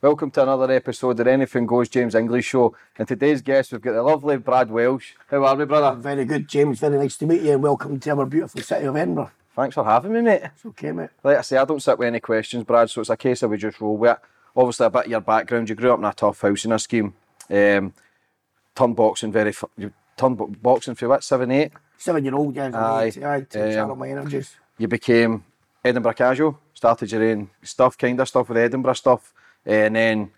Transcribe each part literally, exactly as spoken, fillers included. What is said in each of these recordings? Welcome to another episode of Anything Goes James English Show, and today's guest, we've got the lovely Brad Welsh. How are we, brother? Very good, James, very nice to meet you, and welcome to our beautiful city of Edinburgh. Thanks for having me, mate. It's okay, mate. Like I say, I don't sit with any questions, Brad, so it's a case of we just roll with it. Obviously, a bit of your background, you grew up in a tough housing scheme, um, turned boxing very, you turned boxing for what, seven, eight? Seven year old, yeah. Aye. I had to um, channel my energies. You became Edinburgh casual, started your own stuff, kind of stuff with Edinburgh stuff. And then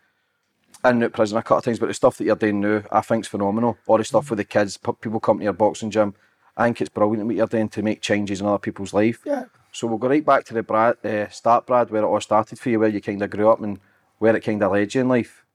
in out prison a couple of times, but the stuff that you're doing now I think's phenomenal. All the stuff mm-hmm. with the kids, people come to your boxing gym. I think it's brilliant what you're doing to make changes in other people's life. Yeah. So we'll go right back to the Brad, uh, start, Brad, where it all started for you, where you kind of grew up and where it kind of led you in life.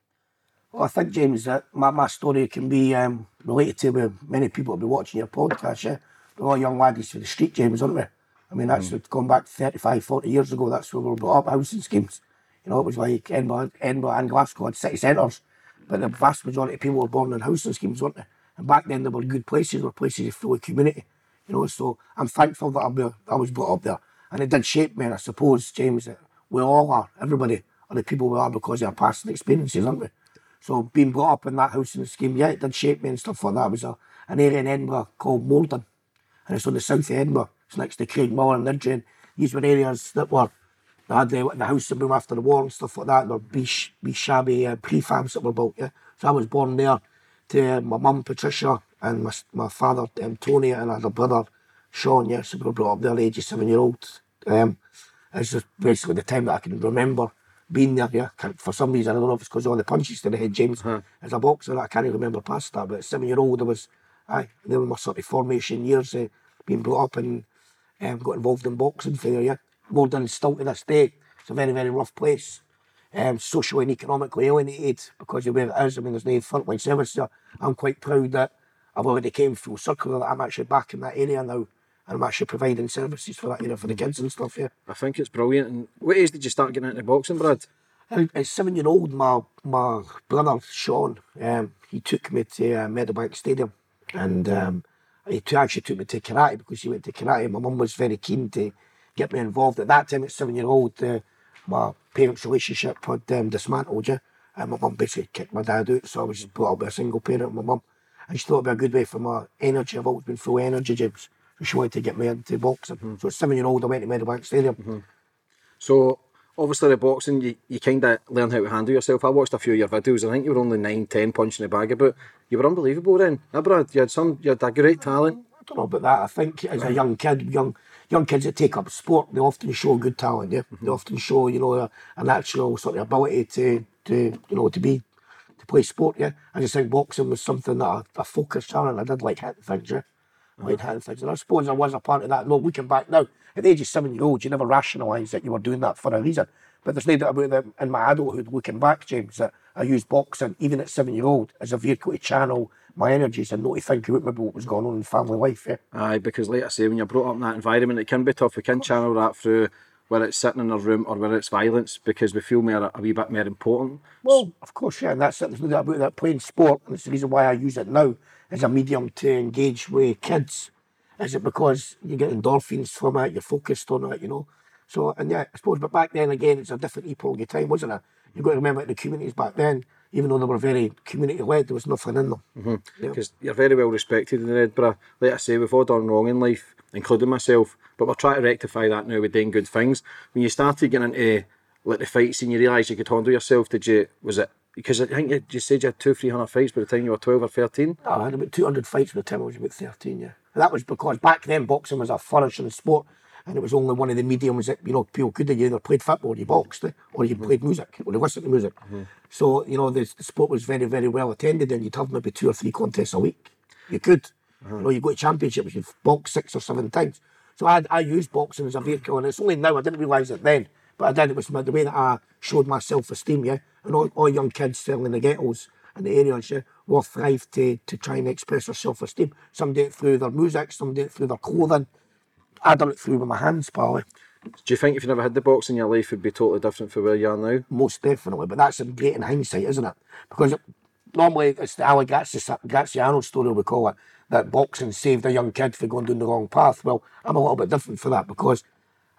Well, I think, James, that my, my story can be um, related to where many people will be watching your podcast, yeah? We're all young laddies for the street, James, aren't we? I mean, that's mm. going back thirty-five, forty years ago, that's where we were brought up, housing schemes. You know, it was like Edinburgh, Edinburgh and Glasgow had city centres, but the vast majority of people were born in housing schemes, weren't they? And back then they were good places, they were places full of community, you know, so I'm thankful that I was brought up there. And it did shape me, I suppose, James, that we all are, everybody, are the people we are because of our past experiences, aren't we? So being brought up in that housing scheme, yeah, it did shape me and stuff like that. It was a, an area in Edinburgh called Morden, and it's on the south of Edinburgh. It's next to Craigmillar and Irvine. These were areas that were They had the, the house that we were after the war and stuff like that. There were be, be shabby uh, prefabs that were built, yeah. So I was born there to uh, my mum, Patricia, and my my father, um, Tony, and I had a brother, Sean, yeah. So we were brought up there at the age of seven-year-old. Um, it's just basically the time that I can remember being there, yeah. For some reason, I don't know if it's because of all the punches to the head, James. Mm-hmm. As a boxer, I can't even remember past that, but at seven-year-old, I was, aye, they were my sort of formation years, uh, being brought up and um, got involved in boxing for there, yeah. Morden is still to this day. It's a very, very rough place. Um, socially and economically alienated because of where it is. I mean, there's no frontline service there. I'm quite proud that I've already came full circle, that I'm actually back in that area now and I'm actually providing services for that area for the kids and stuff, yeah. I think it's brilliant. And what age did you start getting into boxing, Brad? At seven-year-old, my my brother, Sean, um, he took me to uh, Meadowbank Stadium and um, he t- actually took me to karate because he went to karate. My mum was very keen to get me involved. At that time, at seven-year-old, uh, my parents' relationship had um, dismantled, yeah, and my mum basically kicked my dad out, so I was just brought up by a single parent, my mum, and she thought it'd be a good way for my energy. I've always been full of energy, James, so she wanted to get me into boxing. Mm-hmm. So at seven-year-old, I went to Meadowbank Stadium. Mm-hmm. So, obviously, the boxing, you, you kind of learn how to handle yourself. I watched a few of your videos, I think you were only nine, ten, punching the bag about. You were unbelievable then, eh, Brad? You had some, you had a great talent. I don't know about that. I think as a young kid, young young kids that take up sport, they often show good talent, yeah. Mm-hmm. They often show, you know, a, a natural sort of ability to, to, you know, to be, to play sport, yeah. I just think boxing was something that I, I focused on and I did like hitting things, yeah. I liked hitting things. And I suppose I was a part of that. No, looking back now, at the age of seven-year-old, you never rationalise that you were doing that for a reason. But there's no doubt about that in my adulthood, looking back, James, that I used boxing, even at seven-year-old, as a vehicle to channel my energies and not to think about maybe what was going on in family life, yeah. Aye, because like I say, when you're brought up in that environment, it can be tough. We can channel that through whether it's sitting in a room or whether it's violence, because we feel more, a wee bit more important. Well, of course, yeah, and that's it. There's no doubt about that. Playing sport, and it's the reason why I use it now as a medium to engage with kids. Is it because you get endorphins from it, you're focused on it, you know? So, and yeah, I suppose, but back then, again, it's a different epoch of time, wasn't it? You've got to remember the communities back then, even though they were very community-led, there was nothing in them. Because mm-hmm. yeah. you're very well respected in Edinburgh. Like I say, we've all done wrong in life, including myself, but we're trying to rectify that now with doing good things. When you started getting into like the fights and you realised you could handle yourself, did you, was it, because I think you, you said you had two, three hundred fights by the time you were twelve or thirteen? No, I had about two hundred fights by the time I was about thirteen, yeah. And that was because back then boxing was a flourishing sport, and it was only one of the mediums that, you know, people could have, you either played football, or you boxed, or you mm-hmm. played music, or you listened to music. Mm-hmm. So, you know, the, the sport was very, very well attended, and you'd have maybe two or three contests a week. You could. Mm-hmm. You know, you go to championships, you'd box six or seven times. So I, I used boxing as a vehicle, and it's only now, I didn't realise it then, but I did. It was the way that I showed my self-esteem, yeah, and all, all young kids selling the ghettos in the area, yeah, were thrived to, to try and express their self-esteem. Some did it through their music, some did it through their clothing. I done it through with my hands, pally. Do you think if you never had the box in your life, it'd be totally different from where you are now? Most definitely, but that's great in hindsight, isn't it? Because it, normally it's the Alec Graziano story, we call it, that boxing saved a young kid for going down the wrong path. Well, I'm a little bit different for that, because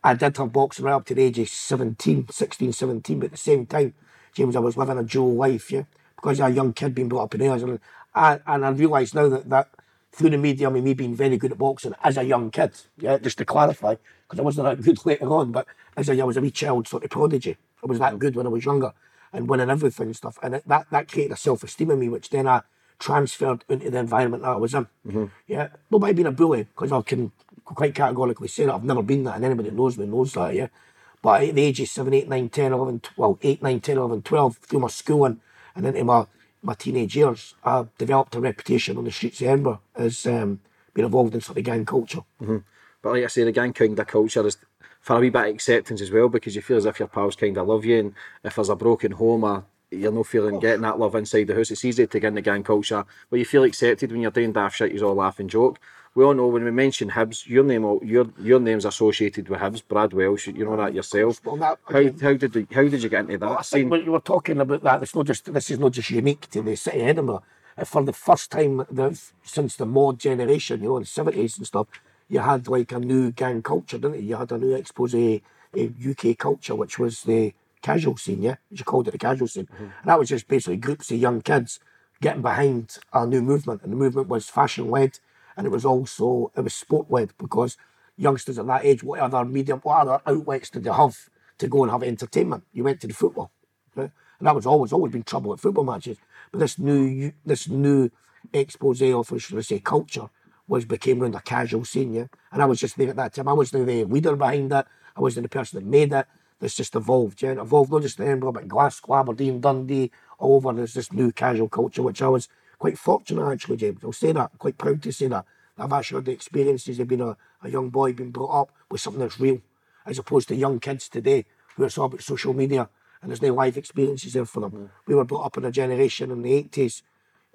I did have boxing right up to the age of seventeen, sixteen, seventeen, but at the same time, James, I was living a dual life, yeah? Because I was a young kid being brought up in airs, and I, and I realise now that, that through the medium of me being very good at boxing as a young kid, yeah, just to clarify, because I wasn't that good later on, but as a, I was a wee child sort of prodigy. I was that good when I was younger, and winning everything and stuff, and it, that, that created a self-esteem in me, which then I transferred into the environment that I was in. Mm-hmm. Yeah, nobody being a bully, because I can quite categorically say that I've never been that, and anybody that knows me knows that, yeah. But at the age of seven, eight, nine, ten, eleven, twelve, eight, nine, ten, eleven, twelve, through my schooling and into my, my teenage years, I developed a reputation on the streets of Edinburgh as um, being involved in sort of gang culture. Mm-hmm. But like I say, the gang kind of culture is for a wee bit of acceptance as well, because you feel as if your pals kind of love you, and if there's a broken home or you're not feeling oh. getting that love inside the house, it's easy to get into gang culture, but you feel accepted when you're doing daft shit, you all laugh and joke. We all know when we mention Hibs, your name, your your name's associated with Hibs, Brad Welsh. You know that yourself. Well, that, okay. How how did you, how did you get into that? Well, I think when you were talking about that, it's not just this is not just unique to the city of Edinburgh. For the first time since the mod generation, you know, in the seventies and stuff, you had like a new gang culture, didn't you? You had a new expose a U K culture, which was the casual scene, yeah, you called it the casual scene, mm-hmm. and that was just basically groups of young kids getting behind a new movement, and the movement was fashion led. And it was also, it was sport-led, because youngsters at that age, what other medium, what other outlets did they have to go and have entertainment? You went to the football, right? And that was always, always been trouble at football matches. But this new, this new expose of, should I say, culture, was became around a casual scene, yeah? And I was just there at that time. I wasn't the leader behind that. I wasn't the person that made it. This just evolved, yeah? It evolved not just in Edinburgh, but Glasgow, Aberdeen, Dundee, all over. There's this new casual culture, which I was quite fortunate, actually, James. I'll say that. I'm quite proud to say that. I've actually had the experiences of being a, a young boy, being brought up with something that's real, as opposed to young kids today who are so about social media and there's no life experiences there for them. Mm. We were brought up in a generation in the eighties,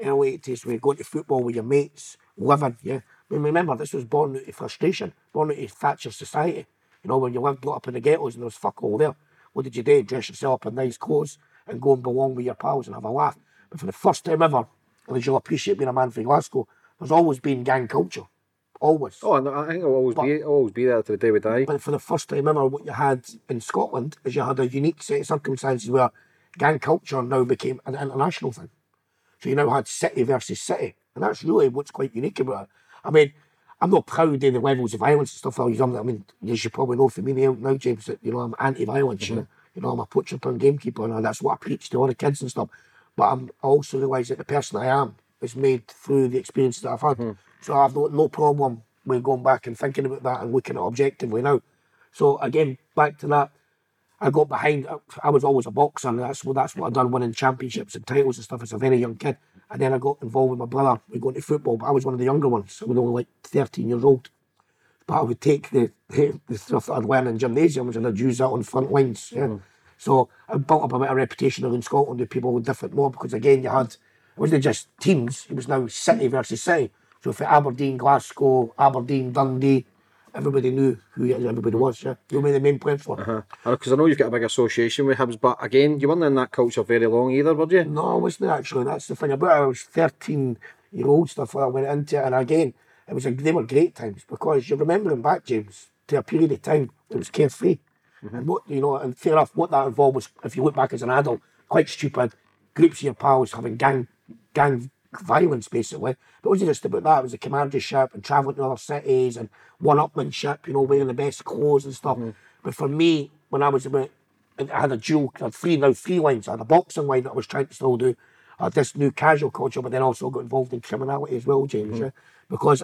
early eighties, where you go to football with your mates, living, yeah. I mean, remember, this was born out of frustration, born out of Thatcher society. You know, when you lived brought up in the ghettos and there was fuck all there, what did you do? Dress yourself up in nice clothes and go and belong with your pals and have a laugh. But for the first time ever, as you'll appreciate being a man from Glasgow, there's always been gang culture. Always. Oh, no, I think it'll always, but, be, it'll always be there to the day we die. But for the first time ever, what you had in Scotland is you had a unique set of circumstances where gang culture now became an international thing. So you now had city versus city. And that's really what's quite unique about it. I mean, I'm not proud of the levels of violence and stuff. I mean, as you probably know from me now, James, that, you know, I'm anti-violence. Mm-hmm. You know, you know, I'm a poacher-turned gamekeeper, and that's what I preach to all the kids and stuff. But I'm, I also realise that the person I am is made through the experiences that I've had. Mm. So I've got no problem with going back and thinking about that and looking at it objectively now. So again, back to that, I got behind, I was always a boxer, and that's what, that's what I've done, winning championships and titles and stuff as a very young kid. And then I got involved with my brother, we went to football, but I was one of the younger ones. I was only like thirteen years old. But I would take the, the, the stuff that I'd learned in gymnasiums and I'd use that on front lines. Yeah. Mm. So I built up a bit of reputation in Scotland with people with different more, because again you had, it wasn't just teams, it was now city versus city. So for Aberdeen, Glasgow, Aberdeen, Dundee, everybody knew who everybody was, yeah. You were the main players were. Because uh-huh. I know you've got a big association with Hibs, but again, you weren't in that culture very long either, were you? No, I wasn't actually. That's the thing about it. I was thirteen-year-old stuff when I went into it, and again, it was a, they were great times, because you're remembering back, James, to a period of time that was carefree. Mm-hmm. And what, you know, and fair enough, what that involved was, if you look back as an adult, quite stupid. Groups of your pals having gang gang violence, basically. But it wasn't just about that. It was the commandership and travelling to other cities and one-upmanship, you know, wearing the best clothes and stuff. Mm-hmm. But for me, when I was about, I had a dual, I had three, now three lines. I had a boxing line that I was trying to still do. I had this new casual culture, but then also got involved in criminality as well, James. Mm-hmm. Yeah? Because,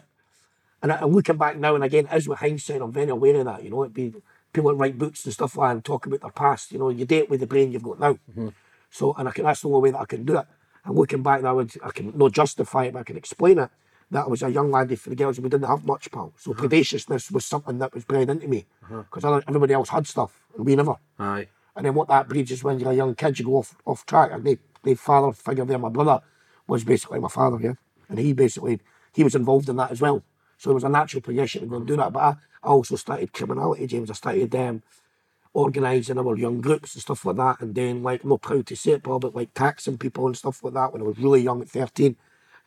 and I'm looking back now, and again, as with hindsight, I'm very aware of that, you know. It'd be people that write books and stuff like that and talk about their past, you know. You date with the brain you've got now. Mm-hmm. So, and I can, that's the only way that I can do it. And looking back now, I can not justify it, but I can explain it. That I was a young lad for the girls, and we didn't have much, pal. So uh-huh. Predaciousness was something that was bred into me. Because uh-huh. everybody else had stuff, and we never. Aye. And then what that breeds is when you're a young kid, you go off, off track. And they, they father figure there, my brother, was basically my father, yeah. And he basically, he was involved in that as well. So it was a natural progression to go and do that. But I, I also started criminality, James. I started um, organising our young groups and stuff like that. And then, like, I'm not proud to say it, Bob, but like taxing people and stuff like that when I was really young at thirteen.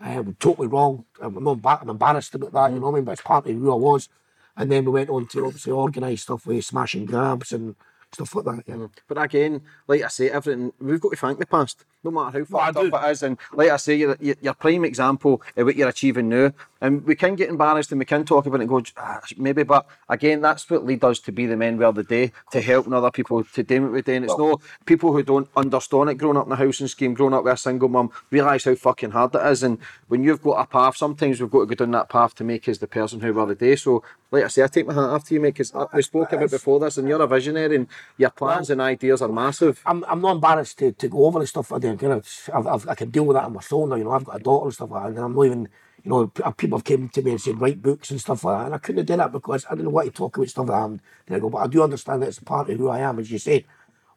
Um, totally wrong. I'm not I'm embarrassed about that, you know what I mean? But it's partly who I was. And then we went on to obviously organise stuff with smashing grabs and stuff like that. Yeah. But again, like I say, everything, we've got to thank the past, no matter how fucked up it is. And like I say, you're your prime example of what you're achieving now. And we can get embarrassed and we can talk about it and go, ah, maybe, but again, that's what leads us to be the men we are today, to helping other people to do what we're doing. It's well, no people who don't understand it, growing up in a housing scheme, growing up with a single mum, realise how fucking hard it is. And when you've got a path, sometimes we've got to go down that path to make us the person who we are today. So like I say, I take my hat off to you, mate, because we spoke about before this, and you're a visionary, and your plans well, and ideas are massive. I'm I'm not embarrassed to, to go over the stuff I do. You know, I've, I've, I can deal with that on my phone now. You know, I've got a daughter and stuff like that, and I'm not even, you know, people have came to me and said write books and stuff like that, and I couldn't have done that because I didn't want to talk about stuff that happened. There I go, but I do understand that it's a part of who I am, as you said.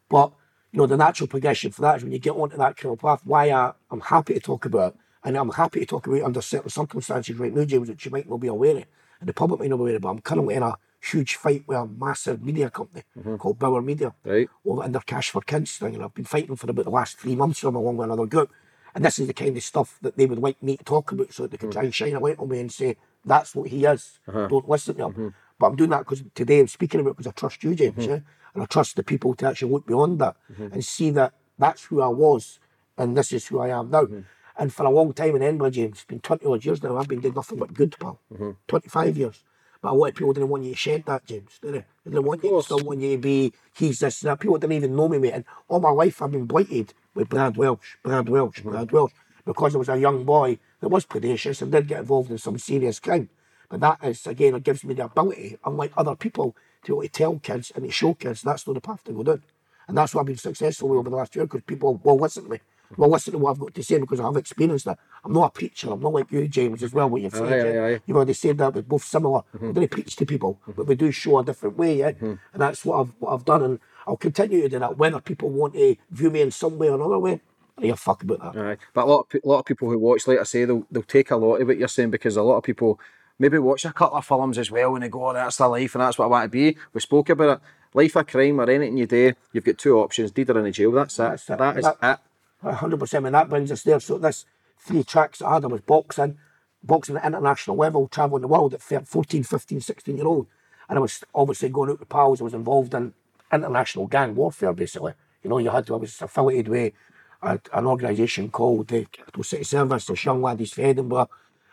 But you know, the natural progression for that is when you get onto that kind of path. Why I, I'm happy to talk about, and I'm happy to talk about it under certain circumstances right now, James, which you might not be aware of, and the public might not be aware of. But I'm currently in a huge fight with a massive media company mm-hmm. called Bauer Media, right, over in their Cash for Kids thing, and I've been fighting for about the last three months or so, along with another group, and this is the kind of stuff that they would like me to talk about so that they can mm-hmm. try and shine a light on me and say that's what he is, uh-huh. don't listen to him. Mm-hmm. But I'm doing that because today I'm speaking about it because I trust you, James, mm-hmm. yeah? And I trust the people to actually look beyond that mm-hmm. and see that that's who I was and this is who I am now. Mm-hmm. And for a long time in Edinburgh, James, it's been twenty odd years now, I've been doing nothing but good, pal. Mm-hmm. twenty-five years. But a lot of people didn't want you to shed that, James, did they? They didn't want you to still want you to be, he's this and that. People didn't even know me, mate. And all my life I've been blighted with Brad Welsh, Brad Welsh, mm-hmm. Brad Welsh, because I was a young boy that was predacious and did get involved in some serious crime. But that is, again, it gives me the ability, unlike other people, to be able to tell kids and to show kids that's not the path to go down. And that's what I've been successful with over the last year, because people will listen to me. Well, listen to what I've got to say because I've experienced that. I'm not a preacher. I'm not like you, James, as well. What you've said, aye, aye, aye. You've already said that. We're both similar. Mm-hmm. We don't preach to people, but we do show a different way, yeah. Mm-hmm. And that's what I've what I've done, and I'll continue to do that. Whether people want to view me in some way or another way, I don't give a fuck about that. Aye. But a lot of, a lot of people who watch, like I say, they'll they'll take a lot of what you're saying because a lot of people maybe watch a couple of films as well and they go, oh, that's the life and that's what I want to be. We spoke about it. Life of crime or anything you do, you've got two options: deed or in jail. That's it. That's that, that is that, it. one hundred percent, and that brings us there. So this three tracks I had, I was boxing, boxing at international level, travelling the world at fourteen, fifteen, sixteen year old. And I was obviously going out with pals. I was involved in international gang warfare, basically. You know, you had to, I was affiliated with a, an organisation called the Capital City Service, there's young laddies for Edinburgh,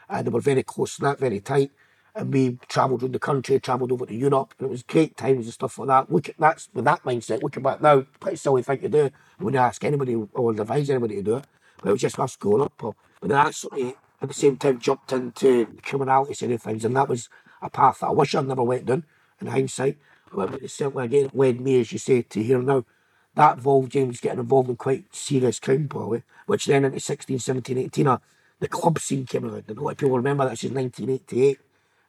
and they were very close to that, very tight. And we travelled around the country, travelled over to Europe, and it was great times and stuff like that. Look at that's with that mindset, looking back now, pretty silly thing to do. I wouldn't ask anybody or advise anybody to do it. But it was just us growing up, Paul. But then I actually, at the same time, jumped into the criminality side of things, and that was a path that I wish I'd never went down, in hindsight. But it certainly, again, it led me, as you say, to here now. That involved James getting involved in quite serious crime, probably, which then into sixteen, seventeen, eighteen, uh, the club scene came around. And a lot of people remember that since nineteen eighty-eight.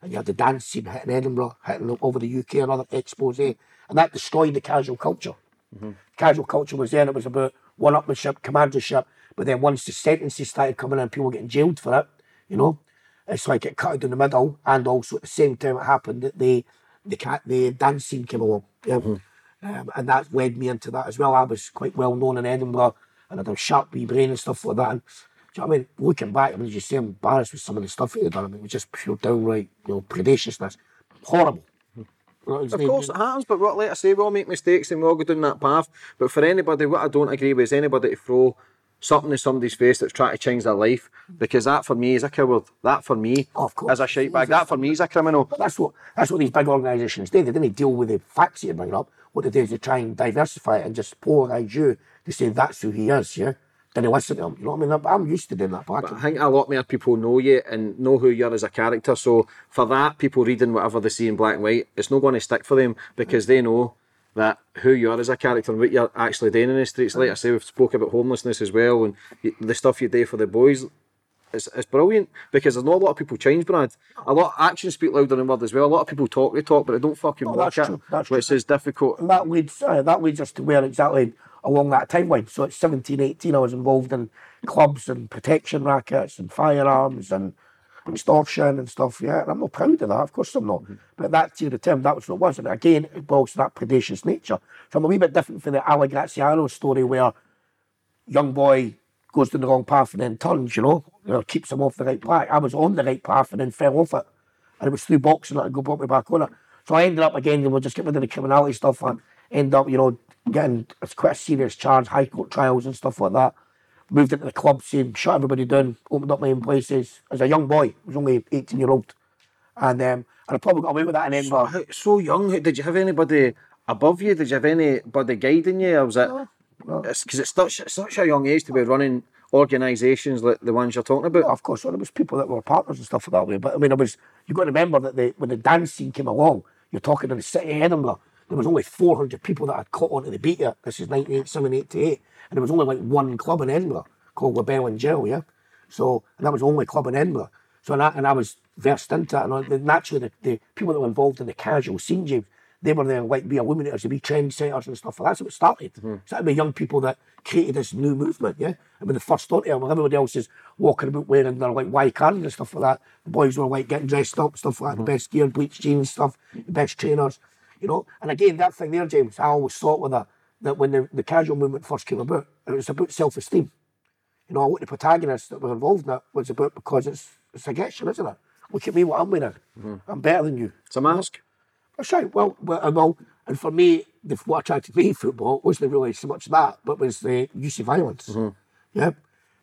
And you had the dance scene hitting Edinburgh, hitting over the U K and other exposés, and that destroyed the casual culture. Mm-hmm. Casual culture was there, and it was about one-upmanship, commandership, but then once the sentences started coming in, people were getting jailed for it, you know, it's like it cut down the middle, and also at the same time it happened that the, the, the dance scene came along, yeah? Mm-hmm. um, and that led me into that as well. I was quite well known in Edinburgh, and I had a sharp wee brain and stuff like that, and, do you know what I mean? Looking back, I mean, as you say, I'm embarrassed with some of the stuff that they've done. I mean, it was just pure downright, you know, predaciousness. Horrible. Of course it happens, but what, like I say, we all make mistakes and we all go down that path. But for anybody, what I don't agree with is anybody to throw something in somebody's face that's trying to change their life, because that for me is a coward. That for me oh, of course. is a shitbag. That something. for me is a criminal. But that's what that's what these big organisations do. They didn't deal with the facts that you bring up. What they do is they try and diversify it and just polarise you to say that's who he is, yeah? Then they listen to him. You know what I mean? I'm used to doing that. But I think a lot more people know you and know who you are as a character. So for that, people reading whatever they see in black and white, it's not going to stick for them, because they know that who you are as a character and what you're actually doing in the streets. Like I say, we've spoke about homelessness as well, and the stuff you do for the boys. It's, it's brilliant, because there's not a lot of people change, Brad. A lot of actions speak louder than words as well. A lot of people talk, they talk, but they don't fucking work it. That's true, that's true. Which is difficult. And that leads, uh, that leads us to where exactly along that timeline. So at seventeen, eighteen, I was involved in clubs and protection rackets and firearms and extortion and stuff, yeah, and I'm not proud of that, of course I'm not, mm-hmm. but that tier of term, that was what it was, and again, it boils to that predacious nature. So I'm a wee bit different from the Alec Graziano story, where young boy goes down the wrong path and then turns, you know, or keeps him off the right path. I was on the right path and then fell off it, and it was through boxing that I got brought me back on it. So I ended up again, and we'll just get rid of the criminality stuff, and end up, you know, getting quite a serious charge, high court trials and stuff like that. Moved into the club, saying, shut everybody down, opened up my own places. As a young boy, I was only eighteen-year-old. And um, and I probably got away with that in Edinburgh. So, so young, did you have anybody above you? Did you have anybody guiding you? Or was it... Because no, no. it's such, such a young age to be running organisations like the ones you're talking about. No, of course, well, there was people that were partners and stuff like that. But I mean, it was, you've got to remember that they, when the dance scene came along, you're talking in the city of Edinburgh, there was only four hundred people that had caught onto the beat yet. This is ninety-eight, seven, eighty-eight. And there was only like one club in Edinburgh called Labelle and Jill, yeah? So, and that was the only club in Edinburgh. So, and I, and I was versed into it. And naturally, the, the people that were involved in the casual scene, James, they were there like be illuminators, to be trend setters and stuff. And that's how it started. Mm-hmm. So that were young people that created this new movement, yeah? And when the first thought of everybody else is walking about wearing their like Y cards and stuff like that. The boys were like getting dressed up, stuff like that, mm-hmm. the best gear, bleached jeans, stuff, the best trainers, you know? And again, that thing there, James, I always thought with that. That when the, the casual movement first came about, it was about self-esteem. You know, what the protagonists that were involved in that was about, because it's suggestion, isn't it? Look at me, what I'm wearing. Mm-hmm. I'm better than you. It's a mask. That's right. Well, well, well and for me, the, what attracted me in football wasn't really so much that, but was the use of violence. Mm-hmm. Yeah.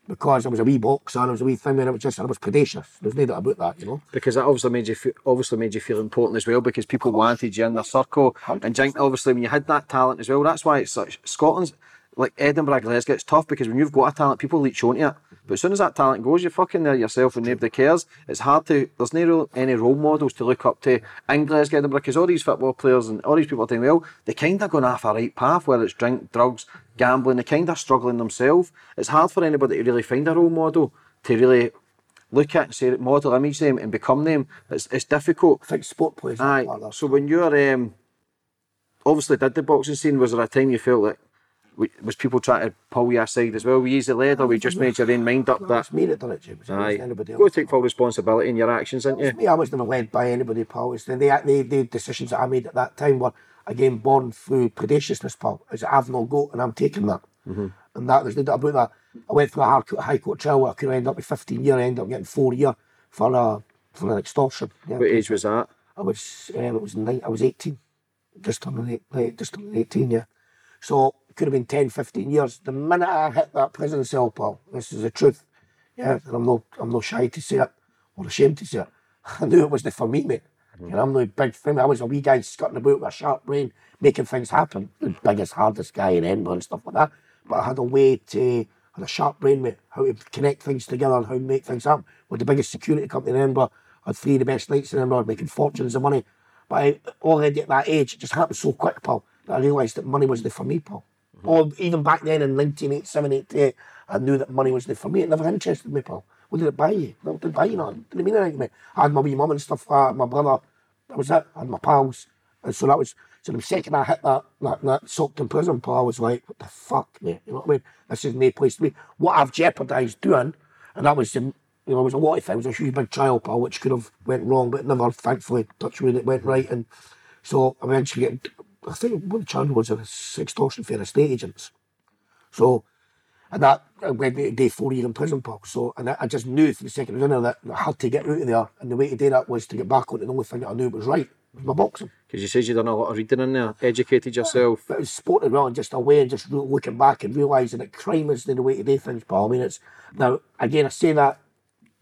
Because I was a wee boxer, I was a wee thing, and it was just, I was predacious. There was no doubt about that, you know. Because that obviously made you, feel, obviously made you feel important as well, because people oh, wanted you in their circle. one hundred percent. And Jink, obviously, when you had that talent as well, that's why it's such, Scotland's, like Edinburgh, Glasgow, it's tough, because when you've got a talent, people leech onto it. But as soon as that talent goes, you're fucking there yourself and nobody cares. It's hard to, there's no any role models to look up to in Glasgow, Edinburgh, because all these football players and all these people are doing well, they kind of going off a right path, whether it's drink, drugs, gambling, they kind of struggling themselves. It's hard for anybody to really find a role model, to really look at and say, model image them and become them. It's it's difficult. I think sport plays Aye. Like that. So when you're, um, obviously did the boxing scene, was there a time you felt like, was people trying to pull you aside as well? Were you easy led, or we just made your own mind up no, that? It's me that done it, James. Aye. Anybody else. Go take full responsibility in your actions, ain't you? Me, I was never led by anybody, pal. It's the, the, the decisions that I made at that time were, again, born through predaciousness, pal. It's I've no goat and I'm taking that. Mm-hmm. And that was about that. I went through a hard court, high court trial where I could end up with fifteen years, I ended up getting four years for, uh, for an extortion. Yeah. What age was that? I was, um, it was nine, I was eighteen. Just under eight, like, just under eighteen, yeah. So, could have been ten, fifteen years. The minute I hit that prison cell, pal, this is the truth. Yeah, and I'm no, I'm no shy to say it, or ashamed to say it. I knew it wasn't for me, mate. Mm-hmm. And I'm no big thing. I was a wee guy scutting about with a sharp brain, making things happen. The biggest, hardest guy in Edinburgh and stuff like that. But I had a way to, I had a sharp brain, mate, how to connect things together and how to make things happen. With the biggest security company in Edinburgh, I had three of the best nights in Edinburgh, making fortunes of money. But I, already at that age, it just happened so quick, pal, that I realised that money wasn't for me, pal. Or even back then in nineteen eighty-seven, eighty-eight, I knew that money was there for me. It never interested me, pal. What did it buy you? No, it didn't buy you nothing. Didn't mean anything to me. I had my wee mum and stuff, uh, my brother. That was it. I had my pals. And so that was, so the second I hit that, that, that soaked in prison, pal, I was like, what the fuck, mate? You know what I mean? This is no place to be. What I've jeopardised doing, and that was, you know, it was a lot of things. It was a huge big trial, pal, which could have went wrong, but never, thankfully, touch wood, it went right. And so I eventually get. I think one charge was an extortion for estate agents. So, and that led me to day four years in prison, pal. So, and I, I just knew for the second I was in there that I had to get out of there. And the way to do that was to get back on it. The only thing that I knew was right was my boxing. because you says you done a lot of reading in there, educated yourself. But it's sport as well, and just away and just looking back and realising that crime isn't the way to do things, Paul. I mean, it's, now, again, I say that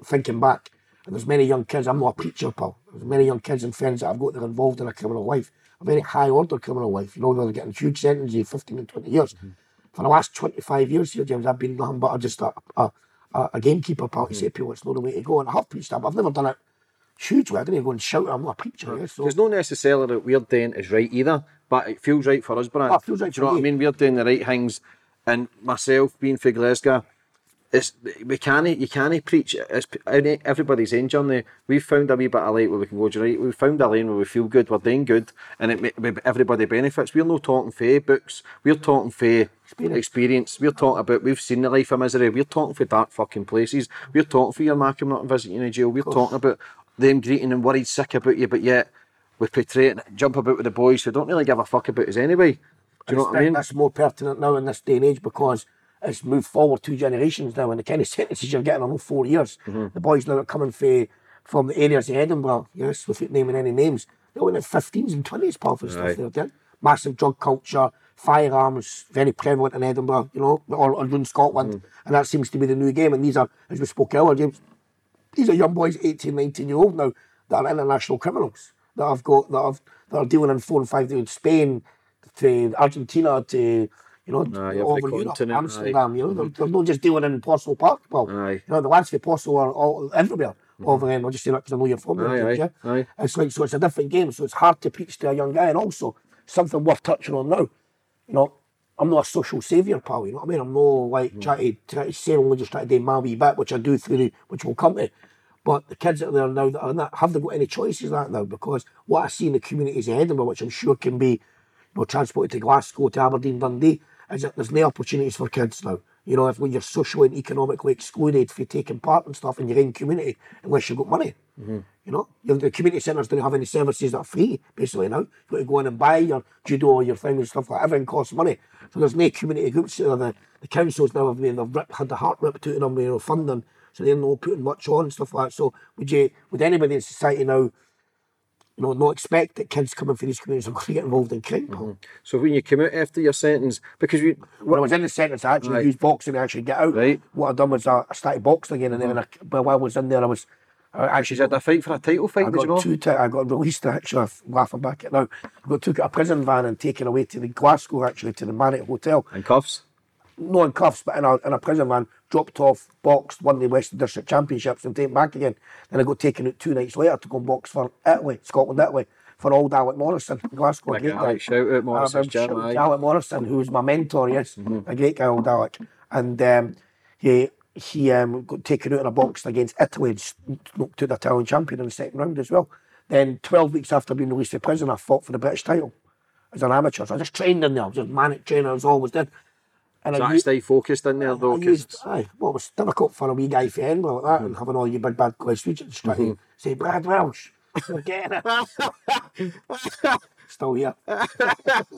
thinking back, and there's many young kids, I'm not a preacher, Paul, there's many young kids and friends that I've got that are involved in a criminal life, a very high-order criminal life, you know, they're getting huge sentences, fifteen and twenty years. Mm-hmm. For the last twenty-five years here, James, I've been nothing but just a, a, a, a gamekeeper, pal, to mm-hmm. say to people it's not the way to go, and I have preached that, but I've never done it hugely. I didn't go and shout, I'm not a preacher. Because yeah, so. Not necessarily that we're doing is right either, but it feels right for us, Brad. Oh, it feels right for you. Know what I mean? We're doing the right things, and myself, being from Glasgow, it's, we can't, you can't preach. It's everybody's own journey. We've found a wee bit of light where we can go, right, we've found a lane where we feel good, we're doing good, and it everybody benefits. We're not talking for books, we're talking for experience. experience. We're talking about, we've seen the life of misery, we're talking for dark fucking places, we're talking for your Markham not visiting a jail, we're talking about them greeting and worried sick about you, but yet we portray it and jump about with the boys who don't really give a fuck about us anyway. Do you know what I mean? That's more pertinent now in this day and age because it's moved forward two generations now, and the kind of sentences you're getting are not four years. Mm-hmm. The boys now are coming for, from the areas of Edinburgh, yes, without naming any names, they're only fifteens and twenties, pal, for right. stuff there. Massive drug culture, firearms, very prevalent in Edinburgh, you know, or, or in Scotland, mm. and that seems to be the new game. And these are, as we spoke earlier, James, these are young boys, eighteen, nineteen year old now, that are international criminals that have got that have that are dealing in four and five to Spain, to Argentina, to you know, nah, all over Europe, Amsterdam. Aye. You know, they're, they're not just dealing in Postle Park. Well, aye. You know, the lads for Postle are all everywhere. Mm-hmm. Over them, I'll just say that because I know you're from there. Yeah? Aye. It's like so. It's a different game, so it's hard to preach to a young guy, and also something worth touching on now. You know, I'm not a social saviour, pal, you know what I mean? I'm not like mm. trying to, try to say only just trying to do my wee bit, which I do through the, which will come to. But the kids that are there now that are in that, have they got any choices like that now? Because what I see in the communities of Edinburgh, which I'm sure can be, you know, transported to Glasgow, to Aberdeen, Dundee, is that there's no opportunities for kids now. You know, if when you're socially and economically excluded for taking part and stuff in your own community, unless you've got money. Mm-hmm. You know, the community centres don't have any services that are free, basically, now. You've got to go in and buy your judo or your thing and stuff like that. Everything costs money. So there's no community groups. You know, the, the councils now have been, they've ripped, had the heart ripped out of them, you know, funding. So they're not putting much on and stuff like that. So would you, would anybody in society now, you know, not expect that kids coming from these communities are going to get involved in crime? Mm-hmm. So when you came out after your sentence, because we... When I was in the sentence, I actually right. used boxing to actually get out. Right. What I done was I, I started boxing again, and then mm-hmm. I, but while I was in there, I was... I actually had a fight for a title fight, I did got you know? Two t- I got released, actually, I'm laughing back at now. I got took out a prison van and taken away to the Glasgow, actually, to the Marriott Hotel. In cuffs? No, in cuffs, but in a, in a prison van, dropped off, boxed, won the Western District Championships and taken back again. Then I got taken out two nights later to go and box for Italy, Scotland, Italy, for old Alec Morrison in Glasgow. Like Alec, shout out Morrison's gym, aye. Alec Morrison, who was my mentor, yes, mm-hmm. a great guy, old Alec. And um, he... He um, got taken out in a box against Italy and knocked to the Italian champion in the second round as well. Then twelve weeks after being released from prison, I fought for the British title as an amateur. So I just trained in there. I was just manic training. I was always did. And so I, I stay focused in there though. I used, aye, well, it was difficult for a wee guy for Edinburgh like that mm-hmm. and having all your big bad questions and just trying mm-hmm. to say, Brad Welsh, you're getting it. Still here.